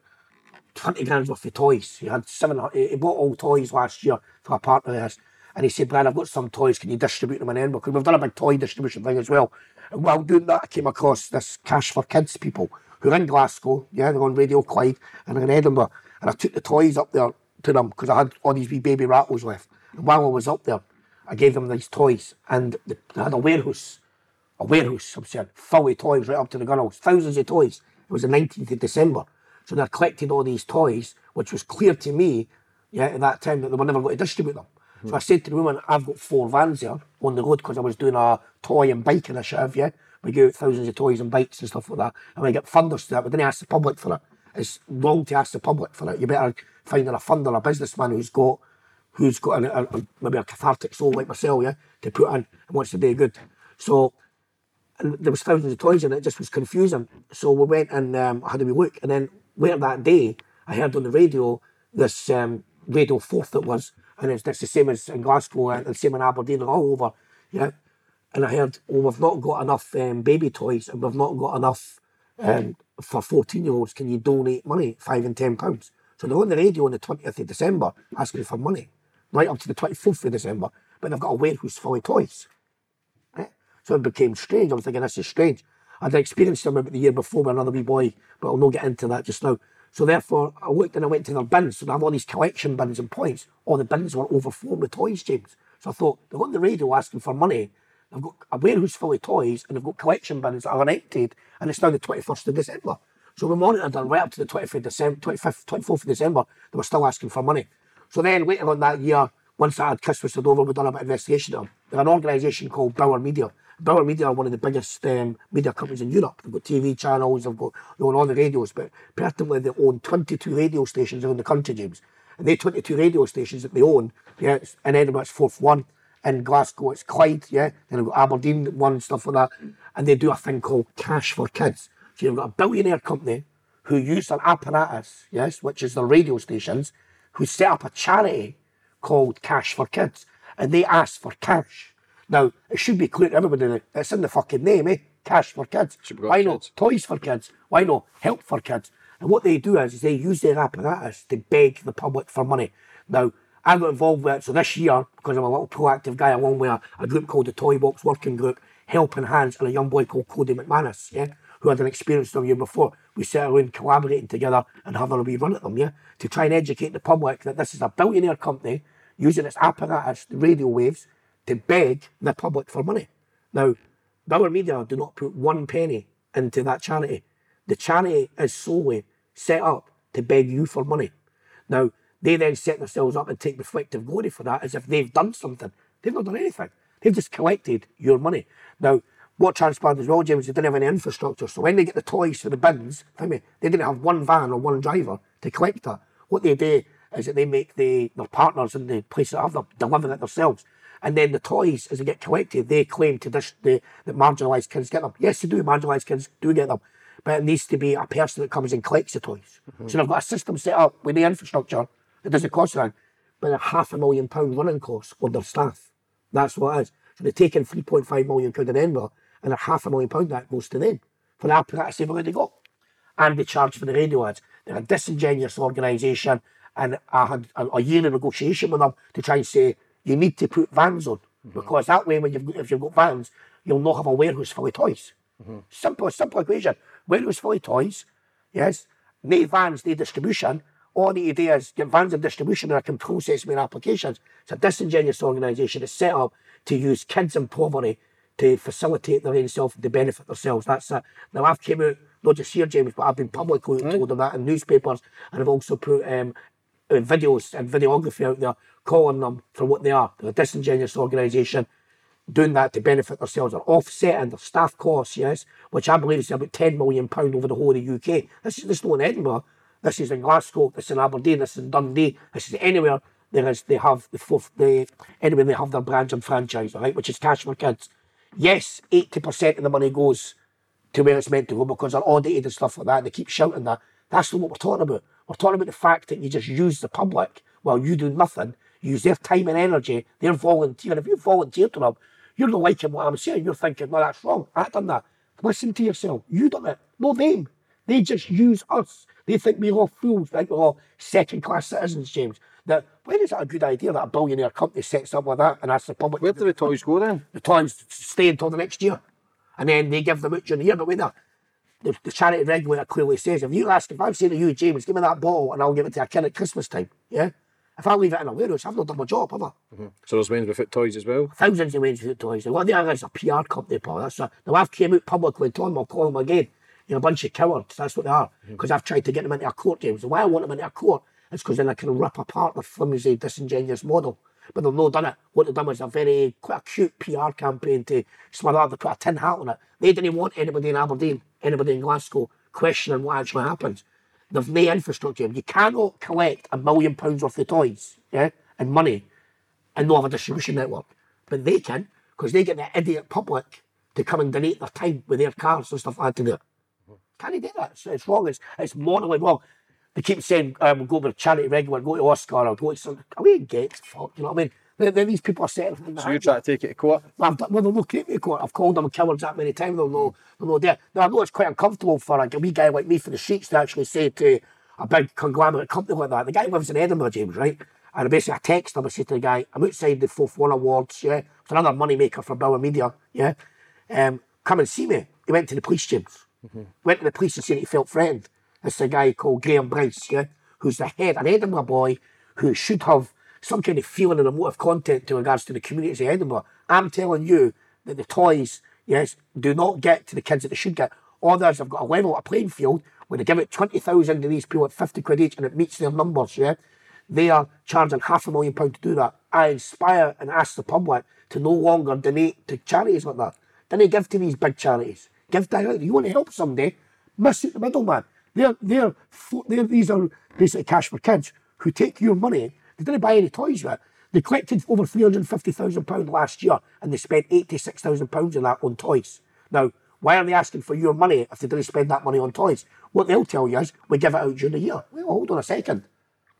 twenty grand worth of toys. He had seven, he bought all toys last year for a part of this, and he said, Brad, I've got some toys, can you distribute them in Edinburgh? Because we've done a big toy distribution thing as well. And while doing that, I came across this Cash for Kids people, who are in Glasgow, yeah, they're on Radio Clyde, and they're in Edinburgh, and I took the toys up there to them because I had all these wee baby rattles left. And while I was up there, I gave them these toys and they had a warehouse, a warehouse, I'm saying, full of toys right up to the gunnels, thousands of toys. It was the nineteenth of December. So they collected all these toys, which was clear to me, yeah, at that time that they were never going to distribute them. Mm-hmm. So I said to the woman, I've got four vans there on the road because I was doing a toy and bike initiative, yeah. We gave out thousands of toys and bikes and stuff like that. And we get funders to that, we didn't ask the public for it. It's wrong to ask the public for it. You better finding a funder, a businessman who's got who's got a, a, maybe a cathartic soul like myself, yeah, to put in and wants to do good. So, and there was thousands of toys in it, it just was confusing. So we went and um, had a wee look, and then later that day, I heard on the radio, this um, Radio Forth it was, and it's, it's the same as in Glasgow and the same in Aberdeen and all over, yeah. And I heard, well, we've not got enough um, baby toys and we've not got enough um, for fourteen-year-olds, can you donate money, five and ten pounds? So they're on the radio on the twentieth of December asking for money, right up to the twenty-fourth of December, but they've got a warehouse full of toys. Right? So it became strange. I was thinking, this is strange. I'd experienced them about the year before with another wee boy, but I'll not get into that just now. So therefore, I looked and I went to their bins. So they have all these collection bins and points. All the bins were overflowing with toys, James. So I thought, they're on the radio asking for money. They've got a warehouse full of toys and they've got collection bins that are unemptied, and it's now the twenty-first of December. So we monitored them right up to the twenty-fifth, twenty-fourth of December. They were still asking for money. So then later on that year, once that had Christmas was over, we done a bit of investigation on them. They're an organisation called Bauer Media. Bauer Media are one of the biggest um, media companies in Europe. They've got T V channels, they've got they own all the radios, but personally they own twenty-two radio stations around the country, James. And they twenty-two radio stations that they own, yeah, in Edinburgh it's Forth One, in Glasgow it's Clyde, yeah, then they've got Aberdeen One, stuff like that, and they do a thing called Cash for Kids. So you've got a billionaire company who use their apparatus, yes, which is their radio stations, who set up a charity called Cash for Kids, and they ask for cash. Now, it should be clear to everybody, it's in the fucking name, eh? Cash for Kids. Why not toys for kids? Why not help for kids? And what they do is, is they use their apparatus to beg the public for money. Now, I got involved with it, so this year, because I'm a little proactive guy, along with a, a group called the Toy Box Working Group, Helping Hands, and a young boy called Cody McManus, yeah? Who had an experience the year before, we sit around collaborating together and having a wee run at them, yeah, to try and educate the public that this is a billionaire company using its apparatus, the radio waves, to beg the public for money. Now, Bauer Media do not put one penny into that charity. The charity is solely set up to beg you for money. Now, they then set themselves up and take reflective glory for that as if they've done something. They've not done anything. They've just collected your money. Now, what transpired as well, James, they didn't have any infrastructure. So when they get the toys for the bins, think me, they didn't have one van or one driver to collect that. What they do is that they make the, their partners in the place that have them deliver it themselves. And then the toys, as they get collected, they claim to this, the, that marginalised kids get them. Yes, they do. Marginalised kids do get them. But it needs to be a person that comes and collects the toys. Mm-hmm. So they've got a system set up with the infrastructure that doesn't cost anything. but a half a million pound running costs on their staff. That's what it is. So they take in three point five million pounds in Edinburgh, and a half a million pound that goes to them for that apparatus they've already got. And they charge for the radio ads. They're a disingenuous organisation, and I had a year of negotiation with them to try and say, you need to put vans on, mm-hmm. because that way, when you've got, if you've got vans, you'll not have a warehouse full of toys. Mm-hmm. Simple, simple equation. Warehouse full of toys, yes, no vans, no distribution. All the idea is get vans and distribution and I can process my applications. It's a disingenuous organisation. It's set up to use kids in poverty to facilitate their own self and to benefit themselves. That's it. Now, I've came out, not just here, James, but I've been publicly right. told them that in newspapers, and I've also put um, videos and videography out there calling them for what they are. They're a disingenuous organisation doing that to benefit themselves. They're offsetting their staff costs, yes, which I believe is about ten million pounds over the whole of the U K. This is this not in Edinburgh. This is in Glasgow, this is in Aberdeen, this is in Dundee, this is anywhere there is, they have the fourth, they, anywhere they have their brands and franchise, right, which is Cash for Kids. Yes, eighty percent of the money goes to where it's meant to go because they're audited and stuff like that, they keep shouting that. That's not what we're talking about. We're talking about the fact that you just use the public while you do nothing, you use their time and energy, they're volunteering. If you volunteer to them, you're not liking what I'm saying, you're thinking, no, that's wrong, I've done that. Listen to yourself, you done it, not them. They just use us. They think we're all fools. They think we're all second-class citizens, James. Now, when is that a good idea that a billionaire company sets up like that and asks the public... Where do the toys go then? The toys stay until the next year. And then they give them out during the year. But wait there. The, the charity regulator clearly says, if you ask, if I'm saying to you, James, give me that bottle and I'll give it to a kid at Christmas time, yeah? If I leave it in a warehouse, I've not done my job, have I? Mm-hmm. So there's Wayne's Foot Toys as well? Thousands of Wayne's Foot Toys. What they are is a P R company, pal. That's a, now, I've came out publicly and told them, I'll call them again. You're a bunch of cowards, that's what they are. Because I've tried to get them into a court, James. And why I want them into a court is because then I can rip apart the flimsy, disingenuous model. But they've not done it. What they've done was a very, quite a cute P R campaign to smother. They put a tin hat on it. They didn't want anybody in Aberdeen, anybody in Glasgow, questioning what actually happens. They've no infrastructure. You cannot collect a million pounds worth of toys, yeah, and money, and not have a distribution network. But they can, because they get the idiot public to come and donate their time with their cars and stuff like that to do it. Can he do that? It's, it's wrong. It's, it's morally wrong. They keep saying, um, go to charity regular, go to Oscar, or go to some... I mean, get fucked, you know what I mean? Then, then these people are setting... So hand. You're trying to take it to court? Well, they'll not take me to court. I've called them cowards that many times. They'll know, they'll know there. Now, I know it's quite uncomfortable for a wee guy like me for the streets to actually say to a big conglomerate company like that. The guy lives in Edinburgh, James, right? And basically I text him, I say to the guy, I'm outside the Forth One Awards, yeah? It's another moneymaker for Bauer Media, yeah? Um, come and see me. He went to the police, James. Mm-hmm. Went to the police and said he felt threatened. It's a guy called Graham Bryce, yeah, who's the head, an Edinburgh boy, who should have some kind of feeling and emotive content to regards to the communities of Edinburgh. I'm telling you that the toys, yes, do not get to the kids that they should get. Others have got a level, a playing field, where they give it twenty thousand to these people at fifty quid each and it meets their numbers, yeah. They are charging half a million pounds to do that. I inspire and ask the public to no longer donate to charities like that. Then they give to these big charities. Give directly. You want to help somebody, miss out the middleman. They're, they're, they're, these are basically Cash for Kids who take your money. They didn't buy any toys with it. They collected over three hundred fifty thousand pounds last year and they spent eighty-six thousand pounds on that on toys. Now, why are they asking for your money if they didn't spend that money on toys? What they'll tell you is, we give it out during the year. Well, hold on a second.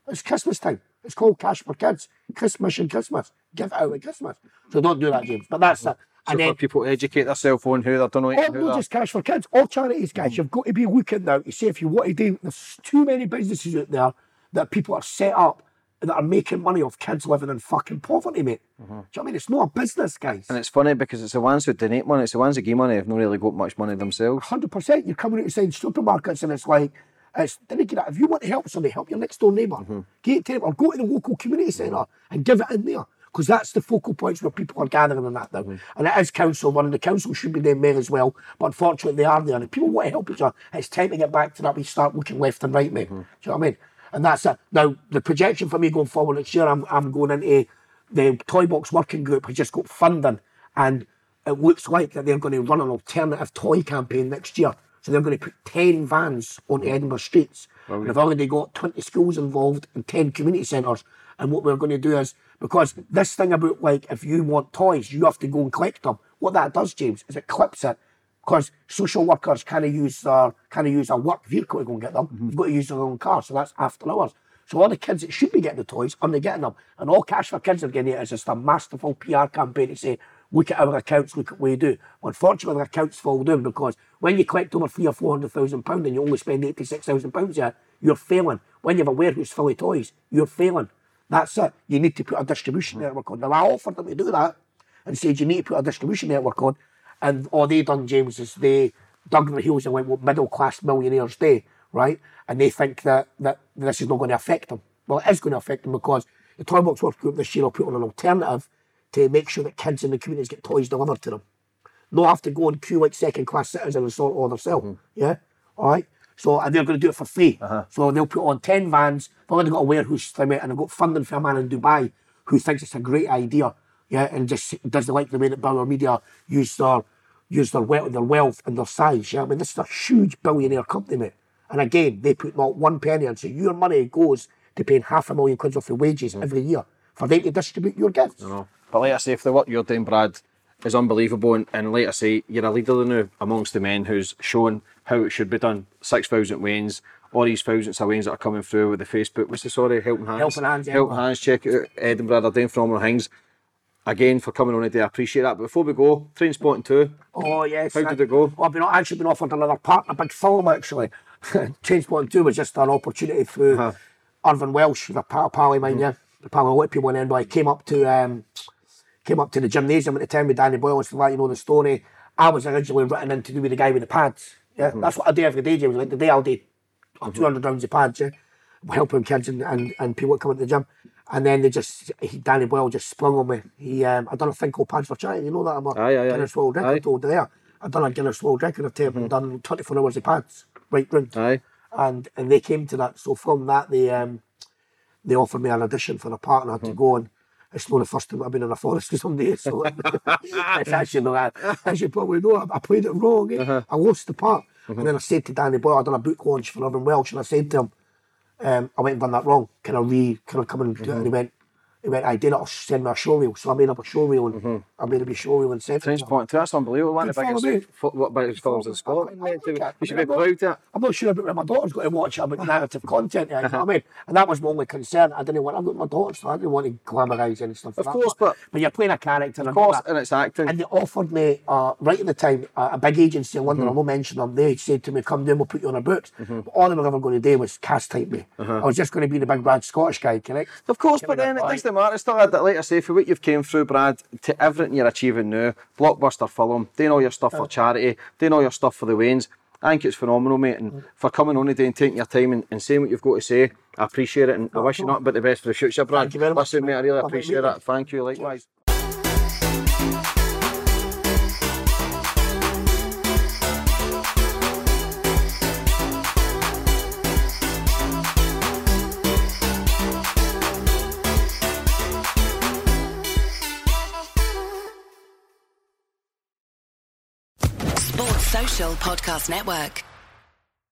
It's Christmas time. It's called Cash for Kids. Christmas and Christmas. Give it out at Christmas. So don't do that, James. But that's it. So and for then, people to educate themselves on who they're doing it. Not they're... just Cash for Kids, all charities, guys. Mm. You've got to be looking now to see if you want to do. There's too many businesses out there that people are set up that are making money off kids living in fucking poverty, mate. Mm-hmm. Do you know what I mean? It's not a business, guys. And it's funny because it's the ones who donate money, it's the ones who give money, have not really got much money themselves. one hundred percent. You're coming out inside supermarkets and it's like, it's, didn't get that. If you want to help somebody, help your next door neighbour. Mm-hmm. Get it to them or go to the local community centre and give it in there. Because that's the focal points where people are gathering and that now. Mm. And it is council run, and the council should be there there as well, but unfortunately they are there. And if people want to help each other, it's time to get back to that. We start looking left and right, mate. Mm. Do you know what I mean? And that's it. Now, the projection for me going forward next year, I'm, I'm going into the Toy Box Working Group has just got funding, and it looks like that they're going to run an alternative toy campaign next year. So they're going to put ten vans on the Edinburgh streets. Oh, yeah. And they've already got twenty schools involved and ten community centres. And what we're going to do is, because this thing about, like, if you want toys, you have to go and collect them. What that does, James, is it clips it. Because social workers kind of use their, kind of use a work vehicle to go and get them. Mm-hmm. You've got to use their own car, so that's after hours. So all the kids that should be getting the toys aren't getting them. And all Cash for Kids are getting it is just a masterful P R campaign to say, look at our accounts, look at what we do. Well, unfortunately, our accounts fall down because when you collect over three or four hundred thousand pounds and you only spend eighty-six thousand pounds there, you're failing. When you have a warehouse full of toys, you're failing. That's it. You need to put a distribution network on. Now, I offered them to do that and said, you need to put a distribution network on. And all they done, James, is they dug their heels and went, what middle-class millionaires day, right? And they think that, that this is not going to affect them. Well, it is going to affect them because the Toy Box Work Group this year will put on an alternative to make sure that kids in the communities get toys delivered to them. Not have to go and queue like second-class citizens and sort all themselves, mm. yeah? All right? So, and they're going to do it for free. Uh-huh. So they'll put on ten vans, they've already got a warehouse from it, and they've got funding for a man in Dubai who thinks it's a great idea, yeah, and just doesn't like the way that Bauer Media use their, use their wealth, their wealth and their size, yeah? I mean, this is a huge billionaire company, mate. And again, they put not one penny in, so your money goes to paying half a million quid worth of wages mm. every year for them to distribute your gifts. I know. But like I say, if the work you're doing, Brad, is unbelievable, and, and like I say, you're a leader now amongst the men who's shown how it should be done. six thousand wains, all these thousands of wains that are coming through with the Facebook, what's the sorry, Helping Hands? Helping Hands, yeah. Helping Hands, check it out, Edinburgh, they're doing phenomenal things. Again, for coming on today, I appreciate that. But before we go, Trainspotting two. Oh, yes. How I, did it go? Well, I've been, actually been offered another partner, big film, actually. Trainspotting two was just an opportunity through uh-huh. Irvine Welsh, the pal, pal of mine, mm. yeah. The pal of a lot of people in Edinburgh. I came up to... Um, Came up to the gymnasium at the time with Danny Boyle and said, like, you know the story. I was originally written in to do with the guy with the pads. Yeah, mm-hmm. That's what I do every day, James. Like today I'll do mm-hmm. two hundred rounds of pads, yeah, helping kids and, and, and people that come into the gym. And then they just, he, Danny Boyle just sprung on me. He, um, I done a thing called Pads for Charity. You know that I'm a aye, aye, Guinness aye. World Record aye. Holder there. I done a Guinness World Record of tape mm-hmm. and done twenty-four hours of pads right round. Aye. And and they came to that. So from that they um, they offered me an audition for a partner mm-hmm. to go on. It's not the first time I've been in a forest for some days, so it's actually not that. As you probably know, I, I played it wrong. Eh? Uh-huh. I lost the part. Mm-hmm. And then I said to Danny Boyle, I'd done a book launch for Irvine Welsh, and I said to him, um, I went and done that wrong. Can I re, can I come and do mm-hmm. it? And he went, he went, I did it, send me a show reel. So I made up a show reel, and mm-hmm. I made up a show reel and sent it. Point two, that's unbelievable. One of the biggest, f- what biggest films in Scotland. You should be proud of that. I'm not sure about when my daughter's got to watch it, about narrative content, yeah, you know what I mean? And that was my only concern. I didn't want, I've got my daughter, so I didn't want to glamorise and stuff. Of like course, that. but... But you're playing a character. Of course, and it's acting. And they offered me, uh, right at the time, uh, a big agency in London, mm-hmm. I won't mention them, they said to me, come down, we'll put you on our books. Mm-hmm. But all they were ever going to do was cast type me. Uh-huh. I was just going to be the big bad Scottish guy, correct? Of course, but then it does matter. Still had that, like I say, for what you've came through, Brad, to everything you're achieving now, blockbuster film, doing all your stuff for charity, doing all your stuff for the Wains, I think it's phenomenal, mate, and for coming on today and taking your time and, and saying what you've got to say, I appreciate it, and I wish you nothing but the best for the future, Brad. Thank you very much. Listen, mate, I really appreciate that. Thank you, likewise. Podcast Network.